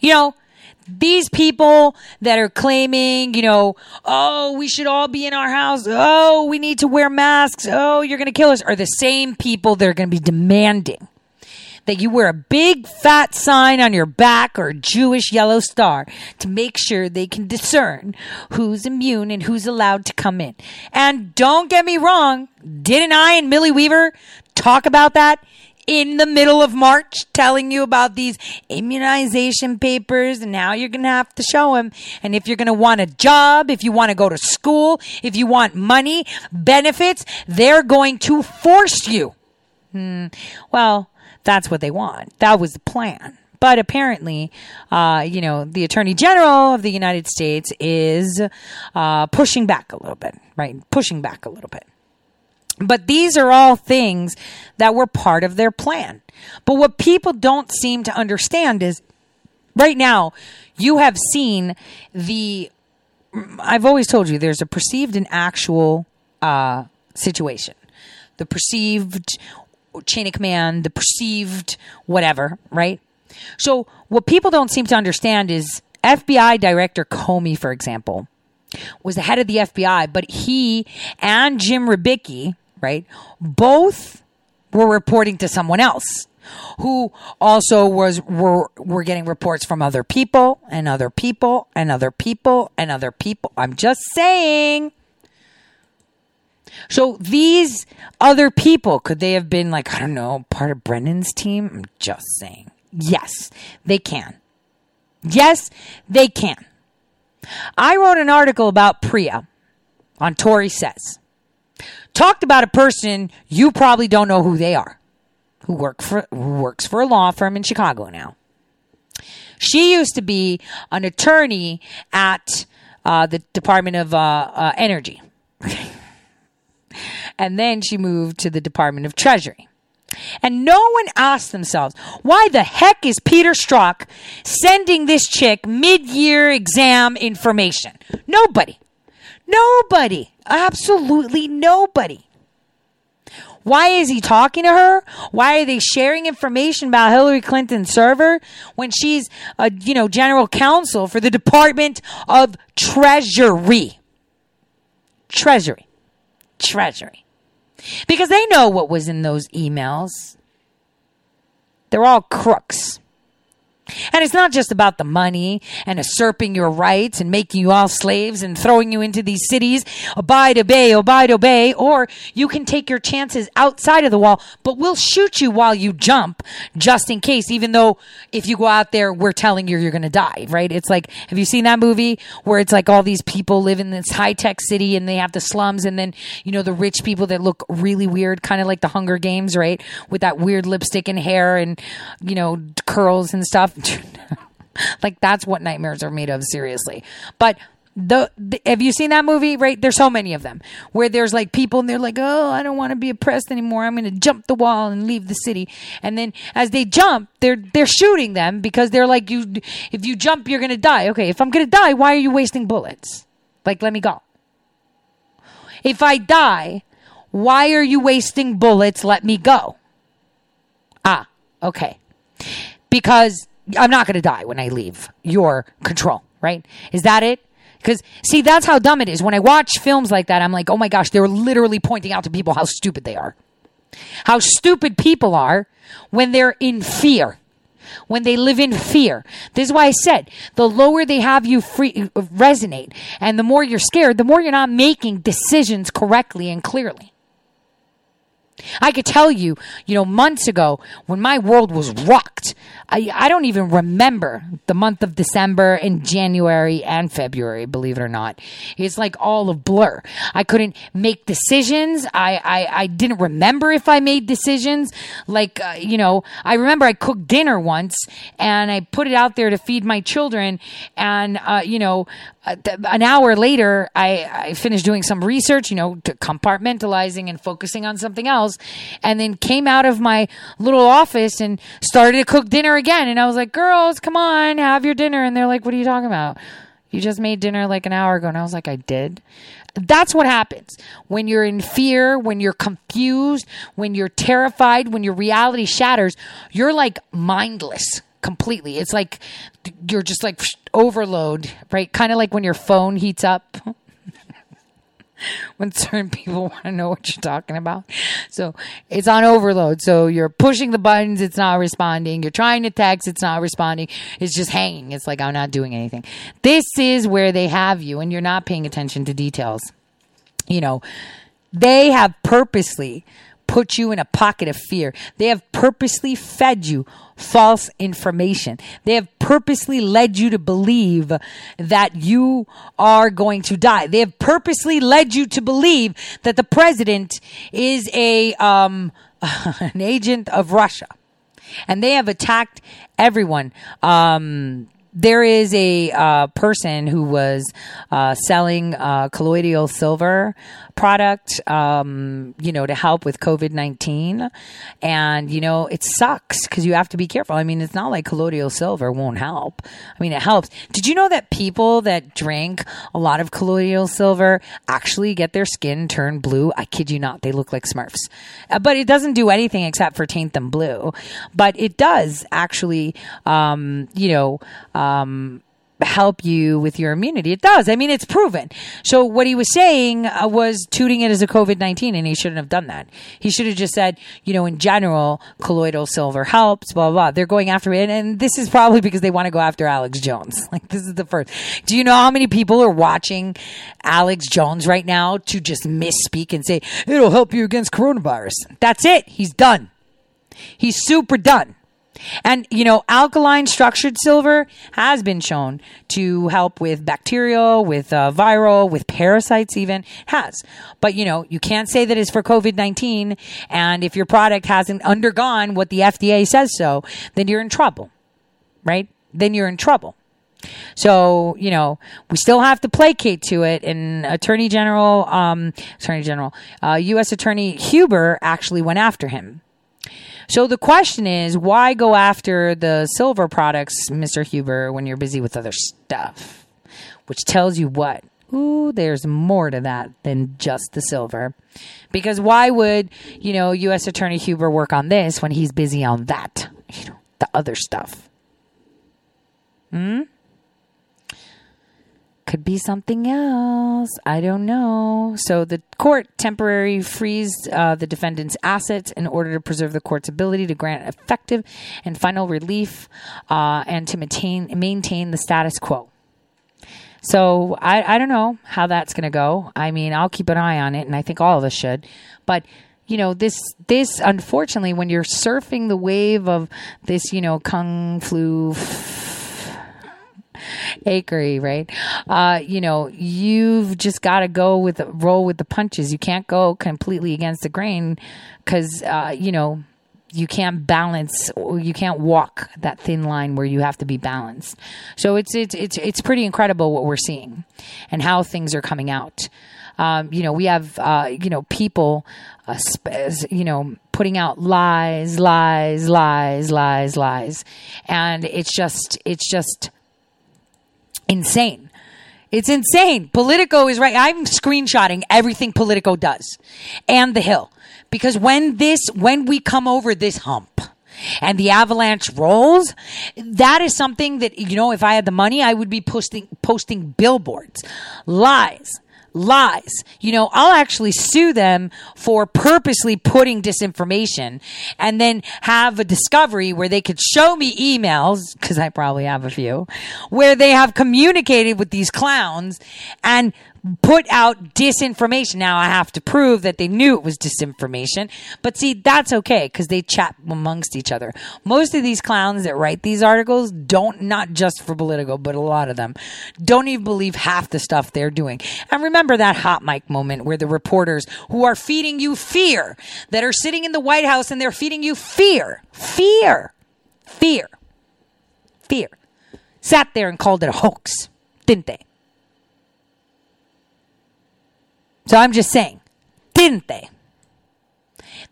You know, these people that are claiming, you know, oh, we should all be in our house. Oh, we need to wear masks. Oh, you're going to kill us. Are the same people that are going to be demanding that you wear a big fat sign on your back or a Jewish yellow star to make sure they can discern who's immune and who's allowed to come in. And don't get me wrong. Didn't I and Millie Weaver talk about that? In the middle of March, telling you about these immunization papers and how you're going to have to show them. And if you're going to want a job, if you want to go to school, if you want money, benefits, they're going to force you. Hmm. Well, that's what they want. That was the plan. But apparently, uh, you know, the Attorney General of the United States is uh, pushing back a little bit, right? Pushing back a little bit. But these are all things that were part of their plan. But what people don't seem to understand is right now you have seen the, I've always told you there's a perceived and actual uh, situation. The perceived chain of command, the perceived whatever, right? So what people don't seem to understand is F B I Director Comey, for example, was the head of the F B I, but he and Jim Rebicki, right, both were reporting to someone else who also was were, were getting reports from other people and other people and other people and other people. I'm just saying. So these other people, could they have been like, I don't know, part of Brennan's team? I'm just saying. Yes, they can. Yes, they can. I wrote an article about Priya on Tori Says. Talked about a person you probably don't know who they are, who work for who works for a law firm in Chicago now. She used to be an attorney at uh, the Department of uh, uh, Energy. And then she moved to the Department of Treasury. And no one asked themselves, why the heck is Peter Strzok sending this chick mid-year exam information? Nobody. Nobody. Absolutely nobody. Why is he talking to her? Why are they sharing information about Hillary Clinton's server when she's a, you know, general counsel for the Department of Treasury? Treasury. Treasury. Because they know what was in those emails. They're all crooks. And it's not just about the money and usurping your rights and making you all slaves and throwing you into these cities. Abide, obey, abide, obey. Or you can take your chances outside of the wall, but we'll shoot you while you jump just in case, even though if you go out there, we're telling you you're going to die, right? It's like, have you seen that movie where it's like all these people live in this high-tech city and they have the slums and then, you know, the rich people that look really weird, kind of like the Hunger Games, right? With that weird lipstick and hair and, you know, curls and stuff. Like that's what nightmares are made of, seriously. But the, the have you seen that movie? Right, there's so many of them where there's like people and they're like, oh, I don't want to be oppressed anymore. I'm going to jump the wall and leave the city. And then as they jump, they're they're shooting them because they're like, you, if you jump, you're going to die. Okay, if I'm going to die, why are you wasting bullets? Like, let me go. If I die, why are you wasting bullets? Let me go. Ah, okay, because I'm not going to die when I leave your control, right? Is that it? Because, see, that's how dumb it is. When I watch films like that, I'm like, oh my gosh, they're literally pointing out to people how stupid they are. How stupid people are when they're in fear. When they live in fear. This is why I said the lower they have you free, resonate, and the more you're scared, the more you're not making decisions correctly and clearly. I could tell you, you know, months ago when my world was rocked, I, I don't even remember the month of December and January and February, believe it or not. It's like all a blur. I couldn't make decisions. I, I, I didn't remember if I made decisions. Like, uh, you know, I remember I cooked dinner once and I put it out there to feed my children. And, uh, you know, uh, th- an hour later, I, I finished doing some research, you know, to compartmentalizing and focusing on something else. And then came out of my little office and started to cook dinner again. And I was like, girls, come on, have your dinner. And they're like, what are you talking about? You just made dinner like an hour ago. And I was like, I did. That's what happens when you're in fear, when you're confused, when you're terrified, when your reality shatters. You're like mindless completely. It's like you're just like overload, right? Kind of like when your phone heats up. When certain people want to know what you're talking about. So it's on overload. So you're pushing the buttons. It's not responding. You're trying to text. It's not responding. It's just hanging. It's like, I'm not doing anything. This is where they have you and you're not paying attention to details. You know, they have purposely put you in a pocket of fear. They have purposely fed you false information. They have purposely led you to believe that you are going to die. They have purposely led you to believe that the president is a um, an agent of Russia. And they have attacked everyone. Um, there is a uh, person who was uh, selling uh, colloidal silver product, um, you know, to help with COVID nineteen. And, you know, it sucks because you have to be careful. I mean, it's not like colloidal silver won't help. I mean, it helps. Did you know that people that drink a lot of colloidal silver actually get their skin turned blue? I kid you not. They look like Smurfs. Uh, but it doesn't do anything except for taint them blue. But it does actually, um, you know, um, help you with your immunity. It does. I mean, it's proven. So what he was saying uh, was tooting it as a COVID nineteen, and he shouldn't have done that. He should have just said, you know, in general, colloidal silver helps, blah, blah, blah. They're going after it. And, and this is probably because they want to go after Alex Jones. Like, this is the first. Do you know how many people are watching Alex Jones right now to just misspeak and say, it'll help you against coronavirus? That's it. He's done. He's super done. And, you know, alkaline structured silver has been shown to help with bacterial, with uh, viral, with parasites even. Has. But, you know, you can't say that it's for COVID nineteen. And if your product hasn't undergone what the F D A says so, then you're in trouble, right? Then you're in trouble. So, you know, we still have to placate to it. And Attorney General, um, Attorney General, uh, U S Attorney Huber actually went after him. So the question is, why go after the silver products, Mister Huber, when you're busy with other stuff? Which tells you what? Ooh, there's more to that than just the silver. Because why would, you know, U S Attorney Huber work on this when he's busy on that, you know, the other stuff? Hmm? Could be something else. I don't know. So the court temporarily freezed uh, the defendant's assets in order to preserve the court's ability to grant effective and final relief uh, and to maintain maintain the status quo. So I, I don't know how that's going to go. I mean, I'll keep an eye on it, and I think all of us should. But you know, this, this, unfortunately, when you're surfing the wave of this, you know, kung flu f- Acre, right? Uh, you know, you've just got to go with the, roll with the punches. You can't go completely against the grain because, uh, you know, you can't balance. You can't walk that thin line where you have to be balanced. So it's it's it's it's pretty incredible what we're seeing and how things are coming out. Um, you know, we have, uh, you know, people, uh, sp- you know, putting out lies, lies, lies, lies, lies, and it's just it's just. Insane. It's insane. Politico is right. I'm screenshotting everything Politico does and The Hill, because when this, when we come over this hump and the avalanche rolls, that is something that, you know, if I had the money, I would be posting posting billboards. Lies. Lies. You know, I'll actually sue them for purposely putting disinformation and then have a discovery where they could show me emails, because I probably have a few, where they have communicated with these clowns and put out disinformation. Now I have to prove that they knew it was disinformation. But see, that's okay because they chat amongst each other. Most of these clowns that write these articles don't, not just for political, but a lot of them don't even believe half the stuff they're doing. And remember that hot mic moment where the reporters who are feeding you fear, that are sitting in the White House and they're feeding you fear, fear, fear, fear, sat there and called it a hoax, didn't they? So I'm just saying, didn't they?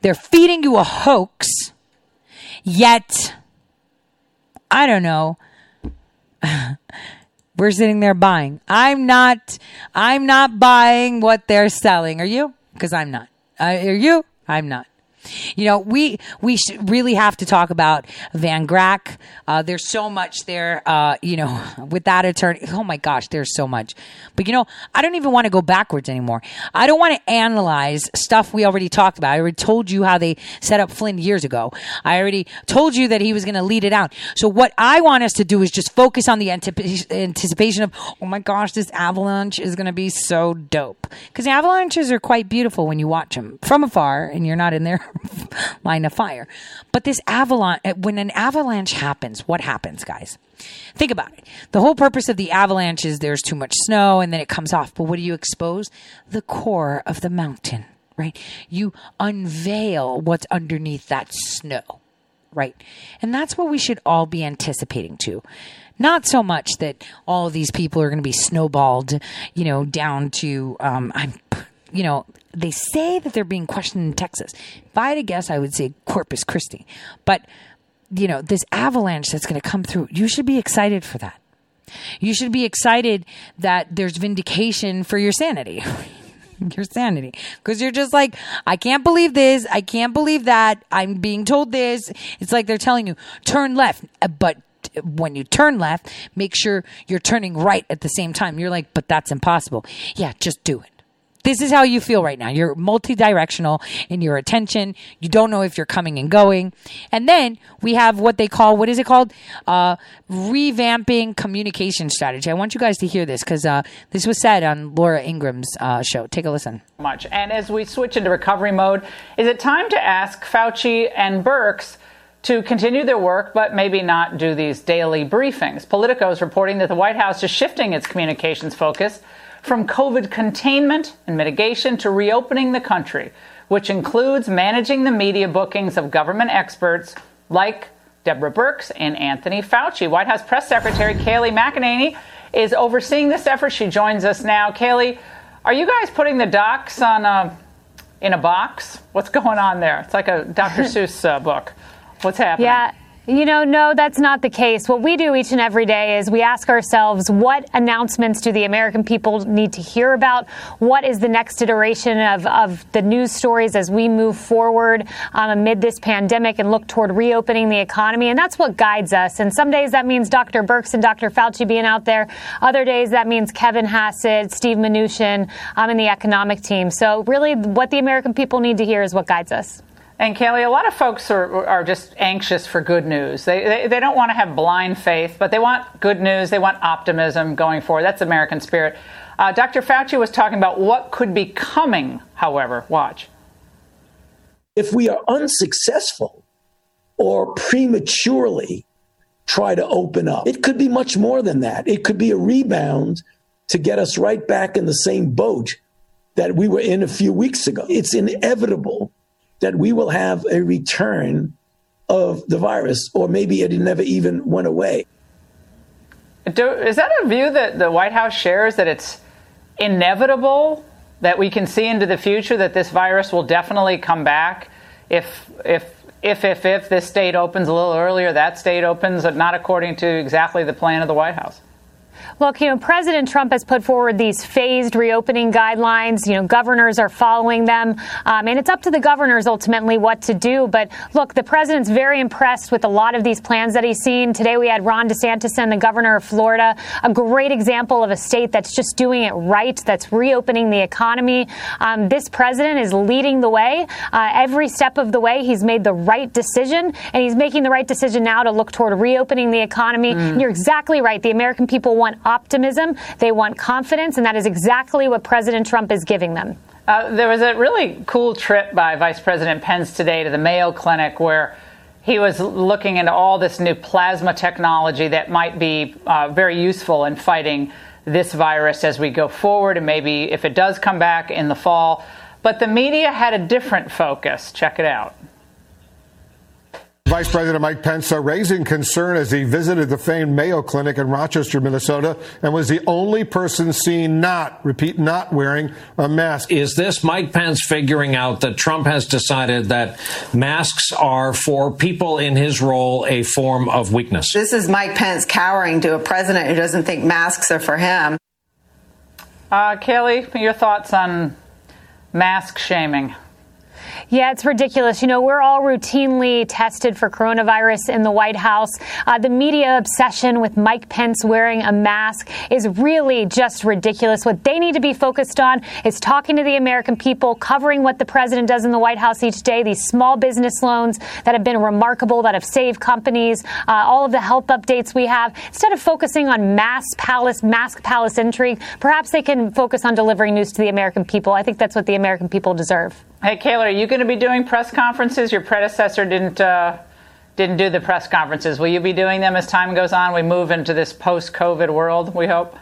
They're feeding you a hoax, yet, I don't know, we're sitting there buying. I'm not, I'm not buying what they're selling. Are you? Because I'm not. Uh, are you? I'm not. You know, we we should really have to talk about Van Grack. Uh, there's so much there, uh, you know, with that attorney. Oh, my gosh, there's so much. But, you know, I don't even want to go backwards anymore. I don't want to analyze stuff we already talked about. I already told you how they set up Flynn years ago. I already told you that he was going to lead it out. So what I want us to do is just focus on the antip- anticipation of, oh, my gosh, this avalanche is going to be so dope. Because avalanches are quite beautiful when you watch them from afar and you're not in there. Line of fire. But this avalanche, when an avalanche happens, what happens, guys? Think about it. The whole purpose of the avalanche is there's too much snow and then it comes off. But what do you expose? The core of the mountain, right? You unveil what's underneath that snow, right? And that's what we should all be anticipating to. Not so much that all of these people are going to be snowballed, you know, down to, um, I'm, you know, they say that they're being questioned in Texas. If I had to guess, I would say Corpus Christi. But, you know, this avalanche that's going to come through, you should be excited for that. You should be excited that there's vindication for your sanity. Your sanity. Because you're just like, I can't believe this. I can't believe that. I'm being told this. It's like they're telling you, turn left. But when you turn left, make sure you're turning right at the same time. You're like, but that's impossible. Yeah, just do it. This is how you feel right now. You're multidirectional in your attention. You don't know if you're coming and going. And then we have what they call, what is it called? Uh, revamping communication strategy. I want you guys to hear this because uh, this was said on Laura Ingram's uh, show. Take a listen. Much. And as we switch into recovery mode, is it time to ask Fauci and Birx to continue their work, but maybe not do these daily briefings? Politico is reporting that the White House is shifting its communications focus from COVID containment and mitigation to reopening the country, which includes managing the media bookings of government experts like Deborah Birx and Anthony Fauci. White House Press Secretary Kayleigh McEnany is overseeing this effort. She joins us now. Kayleigh, are you guys putting the docs on a, in a box? What's going on there? It's like a Doctor Seuss uh, book. What's happening? Yeah. You know, no, that's not the case. What we do each and every day is we ask ourselves, what announcements do the American people need to hear about? What is the next iteration of, of the news stories as we move forward um, amid this pandemic and look toward reopening the economy? And that's what guides us. And some days that means Doctor Birx and Doctor Fauci being out there. Other days that means Kevin Hassett, Steve Mnuchin, um, and the economic team. So really what the American people need to hear is what guides us. And Kayleigh, a lot of folks are are just anxious for good news. They, they they don't want to have blind faith, but they want good news. They want optimism going forward. That's American spirit. Uh, Doctor Fauci was talking about what could be coming, however. Watch. If we are unsuccessful or prematurely try to open up, it could be much more than that. It could be a rebound to get us right back in the same boat that we were in a few weeks ago. It's inevitable that we will have a return of the virus, or maybe it never even went away. Do, is that a view that the White House shares, that it's inevitable that we can see into the future that this virus will definitely come back if, if, if, if, if this state opens a little earlier, that state opens, not according to exactly the plan of the White House? Look, you know, President Trump has put forward these phased reopening guidelines. You know, governors are following them. Um, and it's up to the governors ultimately what to do. But look, the president's very impressed with a lot of these plans that he's seen. Today we had Ron DeSantis and the governor of Florida, a great example of a state that's just doing it right, that's reopening the economy. Um, this president is leading the way. Uh, every step of the way, he's made the right decision. And he's making the right decision now to look toward reopening the economy. Mm. And you're exactly right. The American people want optimism. They want confidence, and that is exactly what President Trump is giving them. Uh, there was a really cool trip by Vice President Pence today to the Mayo Clinic where he was looking into all this new plasma technology that might be uh, very useful in fighting this virus as we go forward, and maybe if it does come back in the fall. But the media had a different focus. Check it out. Vice President Mike Pence uh, raising concern as he visited the famed Mayo Clinic in Rochester, Minnesota, and was the only person seen not, repeat, not wearing a mask. Is this Mike Pence figuring out that Trump has decided that masks are, for people in his role, a form of weakness? This is Mike Pence cowering to a president who doesn't think masks are for him. Uh, Kaylee, your thoughts on mask shaming? Yeah, it's ridiculous. You know, we're all routinely tested for coronavirus in the White House. Uh, the media obsession with Mike Pence wearing a mask is really just ridiculous. What they need to be focused on is talking to the American people, covering what the president does in the White House each day, these small business loans that have been remarkable, that have saved companies, uh, all of the health updates we have. Instead of focusing on mass palace, mask palace intrigue, perhaps they can focus on delivering news to the American people. I think that's what the American people deserve. Hey, Kayla, are you going to be doing press conferences? Your predecessor didn't uh, didn't do the press conferences. Will you be doing them as time goes on? We move into this post-COVID world, we hope.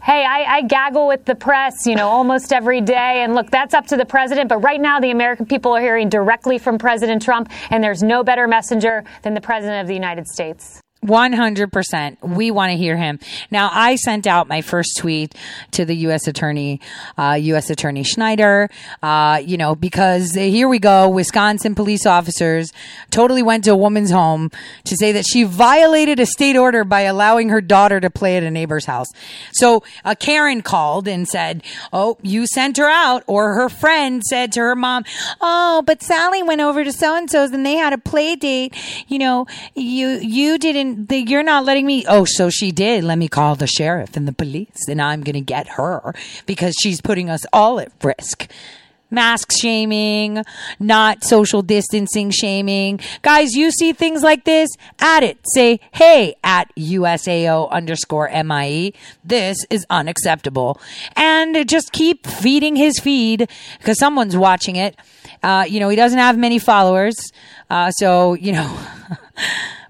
Hey, I, I gaggle with the press, you know, almost every day. And look, that's up to the president. But right now, the American people are hearing directly from President Trump. And there's no better messenger than the president of the United States. one hundred percent. We want to hear him. Now, I sent out my first tweet to the U S attorney, uh, U S attorney Schneider, uh, you know, because here we go. Wisconsin police officers totally went to a woman's home to say that she violated a state order by allowing her daughter to play at a neighbor's house. So a Karen called and said, oh, you sent her out, or her friend said to her mom, oh, but Sally went over to so-and-so's and they had a play date. You know, you, you didn't. The, you're not letting me. Oh, so she did. Let me call the sheriff and the police, and I'm going to get her because she's putting us all at risk. Mask shaming, not social distancing shaming. Guys, you see things like this? At it. Say, hey, at U S A O underscore M I E. This is unacceptable. And just keep feeding his feed because someone's watching it. Uh, you know, he doesn't have many followers. Uh, so, you know...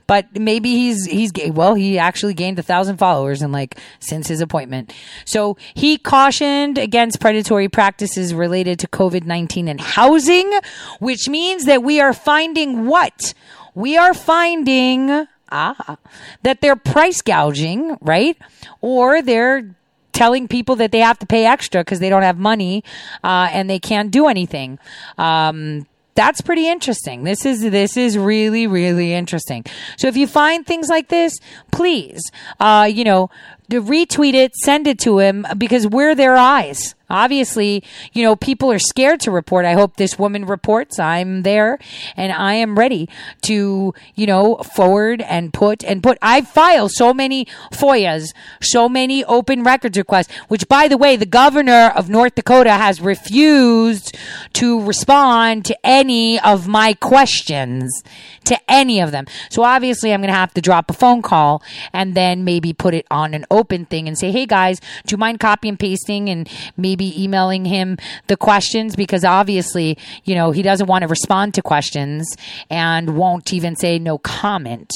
But maybe he's, he's gay. Well, he actually gained a thousand followers in like since his appointment. So he cautioned against predatory practices related to COVID nineteen and housing, which means that we are finding what? We are finding, ah, that they're price gouging, right? Or they're telling people that they have to pay extra because they don't have money, uh, and they can't do anything. Um, That's pretty interesting. This is this is really, really interesting. So if you find things like this, please, uh, you know, retweet it, send it to him, because we're their eyes. Obviously, you know, people are scared to report. I hope this woman reports. I'm there and I am ready to, you know, forward and put and put. I file so many F O I As, so many open records requests, which, by the way, the governor of North Dakota has refused to respond to any of my questions, to any of them. So obviously, I'm going to have to drop a phone call and then maybe put it on an open thing and say, hey, guys, do you mind copy and pasting and maybe be emailing him the questions, because obviously, you know, he doesn't want to respond to questions and won't even say no comment.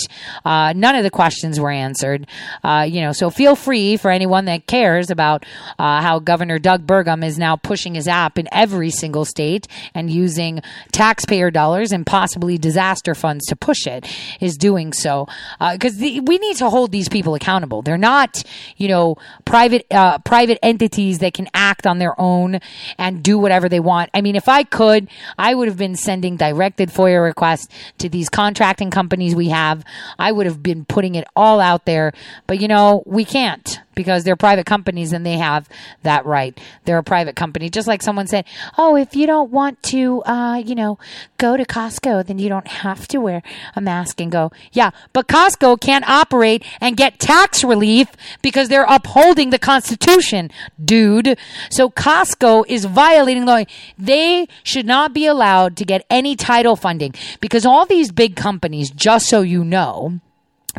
Uh, none of the questions were answered. Uh, you know, so feel free, for anyone that cares about uh, how Governor Doug Burgum is now pushing his app in every single state and using taxpayer dollars and possibly disaster funds to push it, is doing so. Because uh, we need to hold these people accountable. They're not, you know, private uh, private entities that can act on their own and do whatever they want. I mean, if I could, I would have been sending directed F O I A requests to these contracting companies we have. I would have been putting it all out there, but you know, we can't. because they're private companies and they have that right. They're a private company. Just like someone said, oh, if you don't want to, uh, you know, go to Costco, then you don't have to wear a mask and go. Yeah, but Costco can't operate and get tax relief because they're upholding the Constitution, dude. So Costco is violating law. They should not be allowed to get any title funding because all these big companies, just so you know,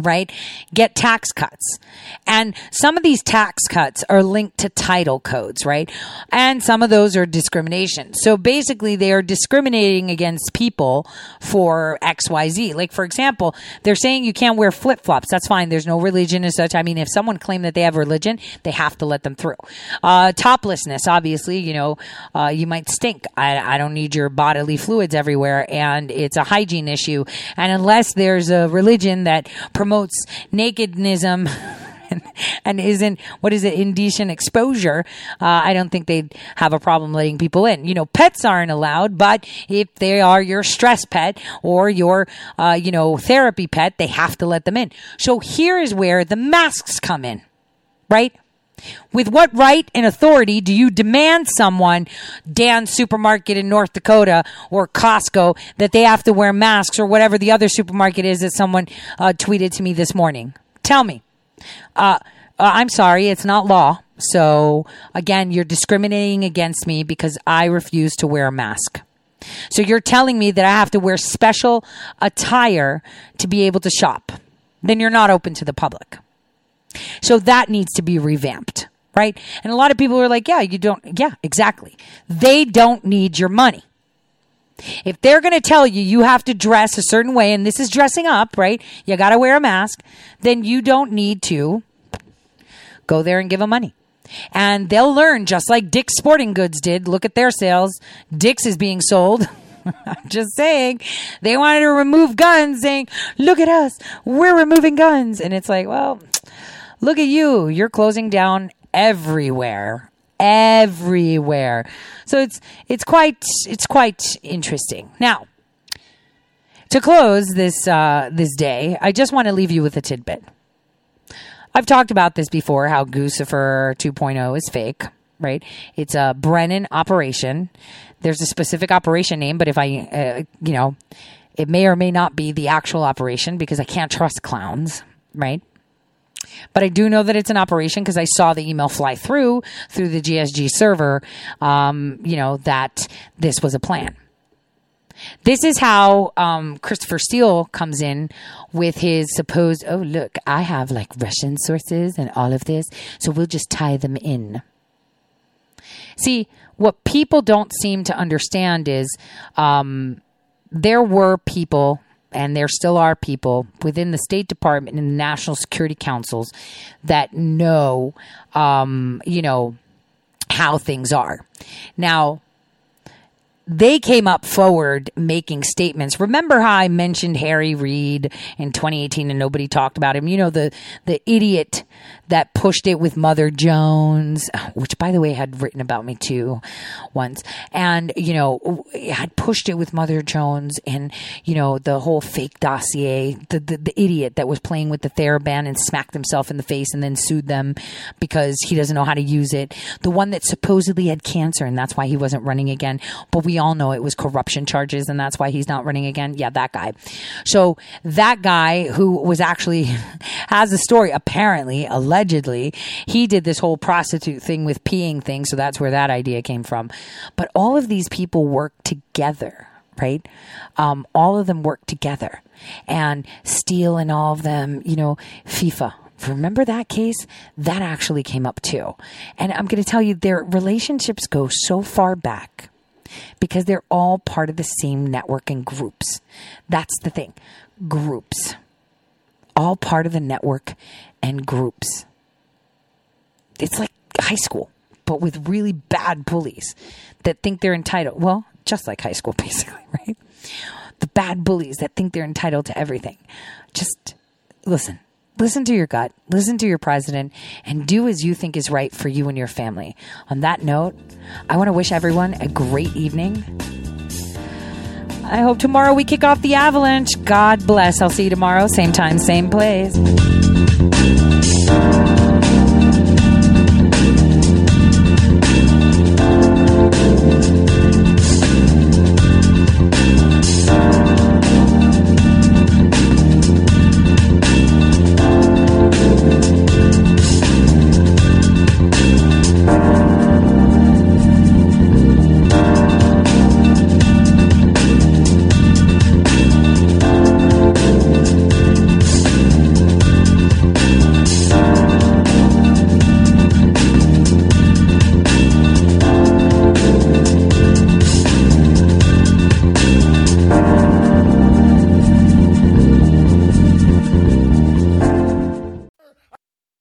right, get tax cuts. And some of these tax cuts are linked to title codes, right? And some of those are discrimination. So basically they are discriminating against people for X Y Z. Like, for example, they're saying you can't wear flip-flops. That's fine. There's no religion as such. I mean, if someone claimed that they have religion, they have to let them through. Uh, toplessness, obviously, you know, uh, you might stink. I, I don't need your bodily fluids everywhere. And it's a hygiene issue. And unless there's a religion that promotes nakedism and, and isn't, what is it, indecent exposure, uh, I don't think they'd have a problem letting people in. You know, pets aren't allowed, but if they are your stress pet or your, uh, you know, therapy pet, they have to let them in. So here is where the masks come in, right? With what right and authority do you demand someone, Dan's Supermarket in North Dakota or Costco, that they have to wear masks or whatever the other supermarket is that someone uh, tweeted to me this morning? Tell me. Uh, I'm sorry, it's not law. So, again, you're discriminating against me because I refuse to wear a mask. So you're telling me that I have to wear special attire to be able to shop. Then you're not open to the public. So that needs to be revamped, right? And a lot of people are like, yeah, you don't, yeah, exactly. They don't need your money. If they're going to tell you you have to dress a certain way, and this is dressing up, right? You got to wear a mask, then you don't need to go there and give them money. And they'll learn, just like Dick's Sporting Goods did. Look at their sales. Dick's is being sold. I'm just saying, they wanted to remove guns, saying, look at us, we're removing guns. And it's like, well, look at you. You're closing down everywhere, everywhere. So it's it's quite it's quite interesting. Now, to close this uh, this day, I just want to leave you with a tidbit. I've talked about this before, how Guccifer two point oh is fake, right? It's a Brennan operation. There's a specific operation name, but if I, uh, you know, it may or may not be the actual operation because I can't trust clowns, right? But I do know that it's an operation because I saw the email fly through, through the G S G server, um, you know, that this was a plan. This is how um, Christopher Steele comes in with his supposed, oh, look, I have like Russian sources and all of this, so we'll just tie them in. See, what people don't seem to understand is um, there were people, and there still are people within the State Department and the National Security Councils that know, um, you know, how things are. Now, they came up forward making statements. Remember how I mentioned Harry Reid in twenty eighteen and nobody talked about him? You know, the, the idiot that pushed it with Mother Jones, which, by the way, had written about me too once. And, you know, had pushed it with Mother Jones and, you know, the whole fake dossier, the, the, the idiot that was playing with the TheraBand and smacked himself in the face and then sued them because he doesn't know how to use it. The one that supposedly had cancer and that's why he wasn't running again. But we We all know it was corruption charges and that's why he's not running again. Yeah, that guy. So that guy who was actually has a story, apparently, allegedly, he did this whole prostitute thing with peeing thing. So that's where that idea came from. But all of these people work together, right? Um, all of them work together and Steele and all of them, you know, FIFA. Remember that case? That actually came up too. And I'm going to tell you, their relationships go so far back, because they're all part of the same network and groups. That's the thing. Groups. All part of the network and groups. It's like high school, but with really bad bullies that think they're entitled. Well, just like high school, basically, right? The bad bullies that think they're entitled to everything. Just listen. Listen to your gut. Listen to your president and do as you think is right for you and your family. On that note, I want to wish everyone a great evening. I hope tomorrow we kick off the avalanche. God bless. I'll see you tomorrow. Same time, same place.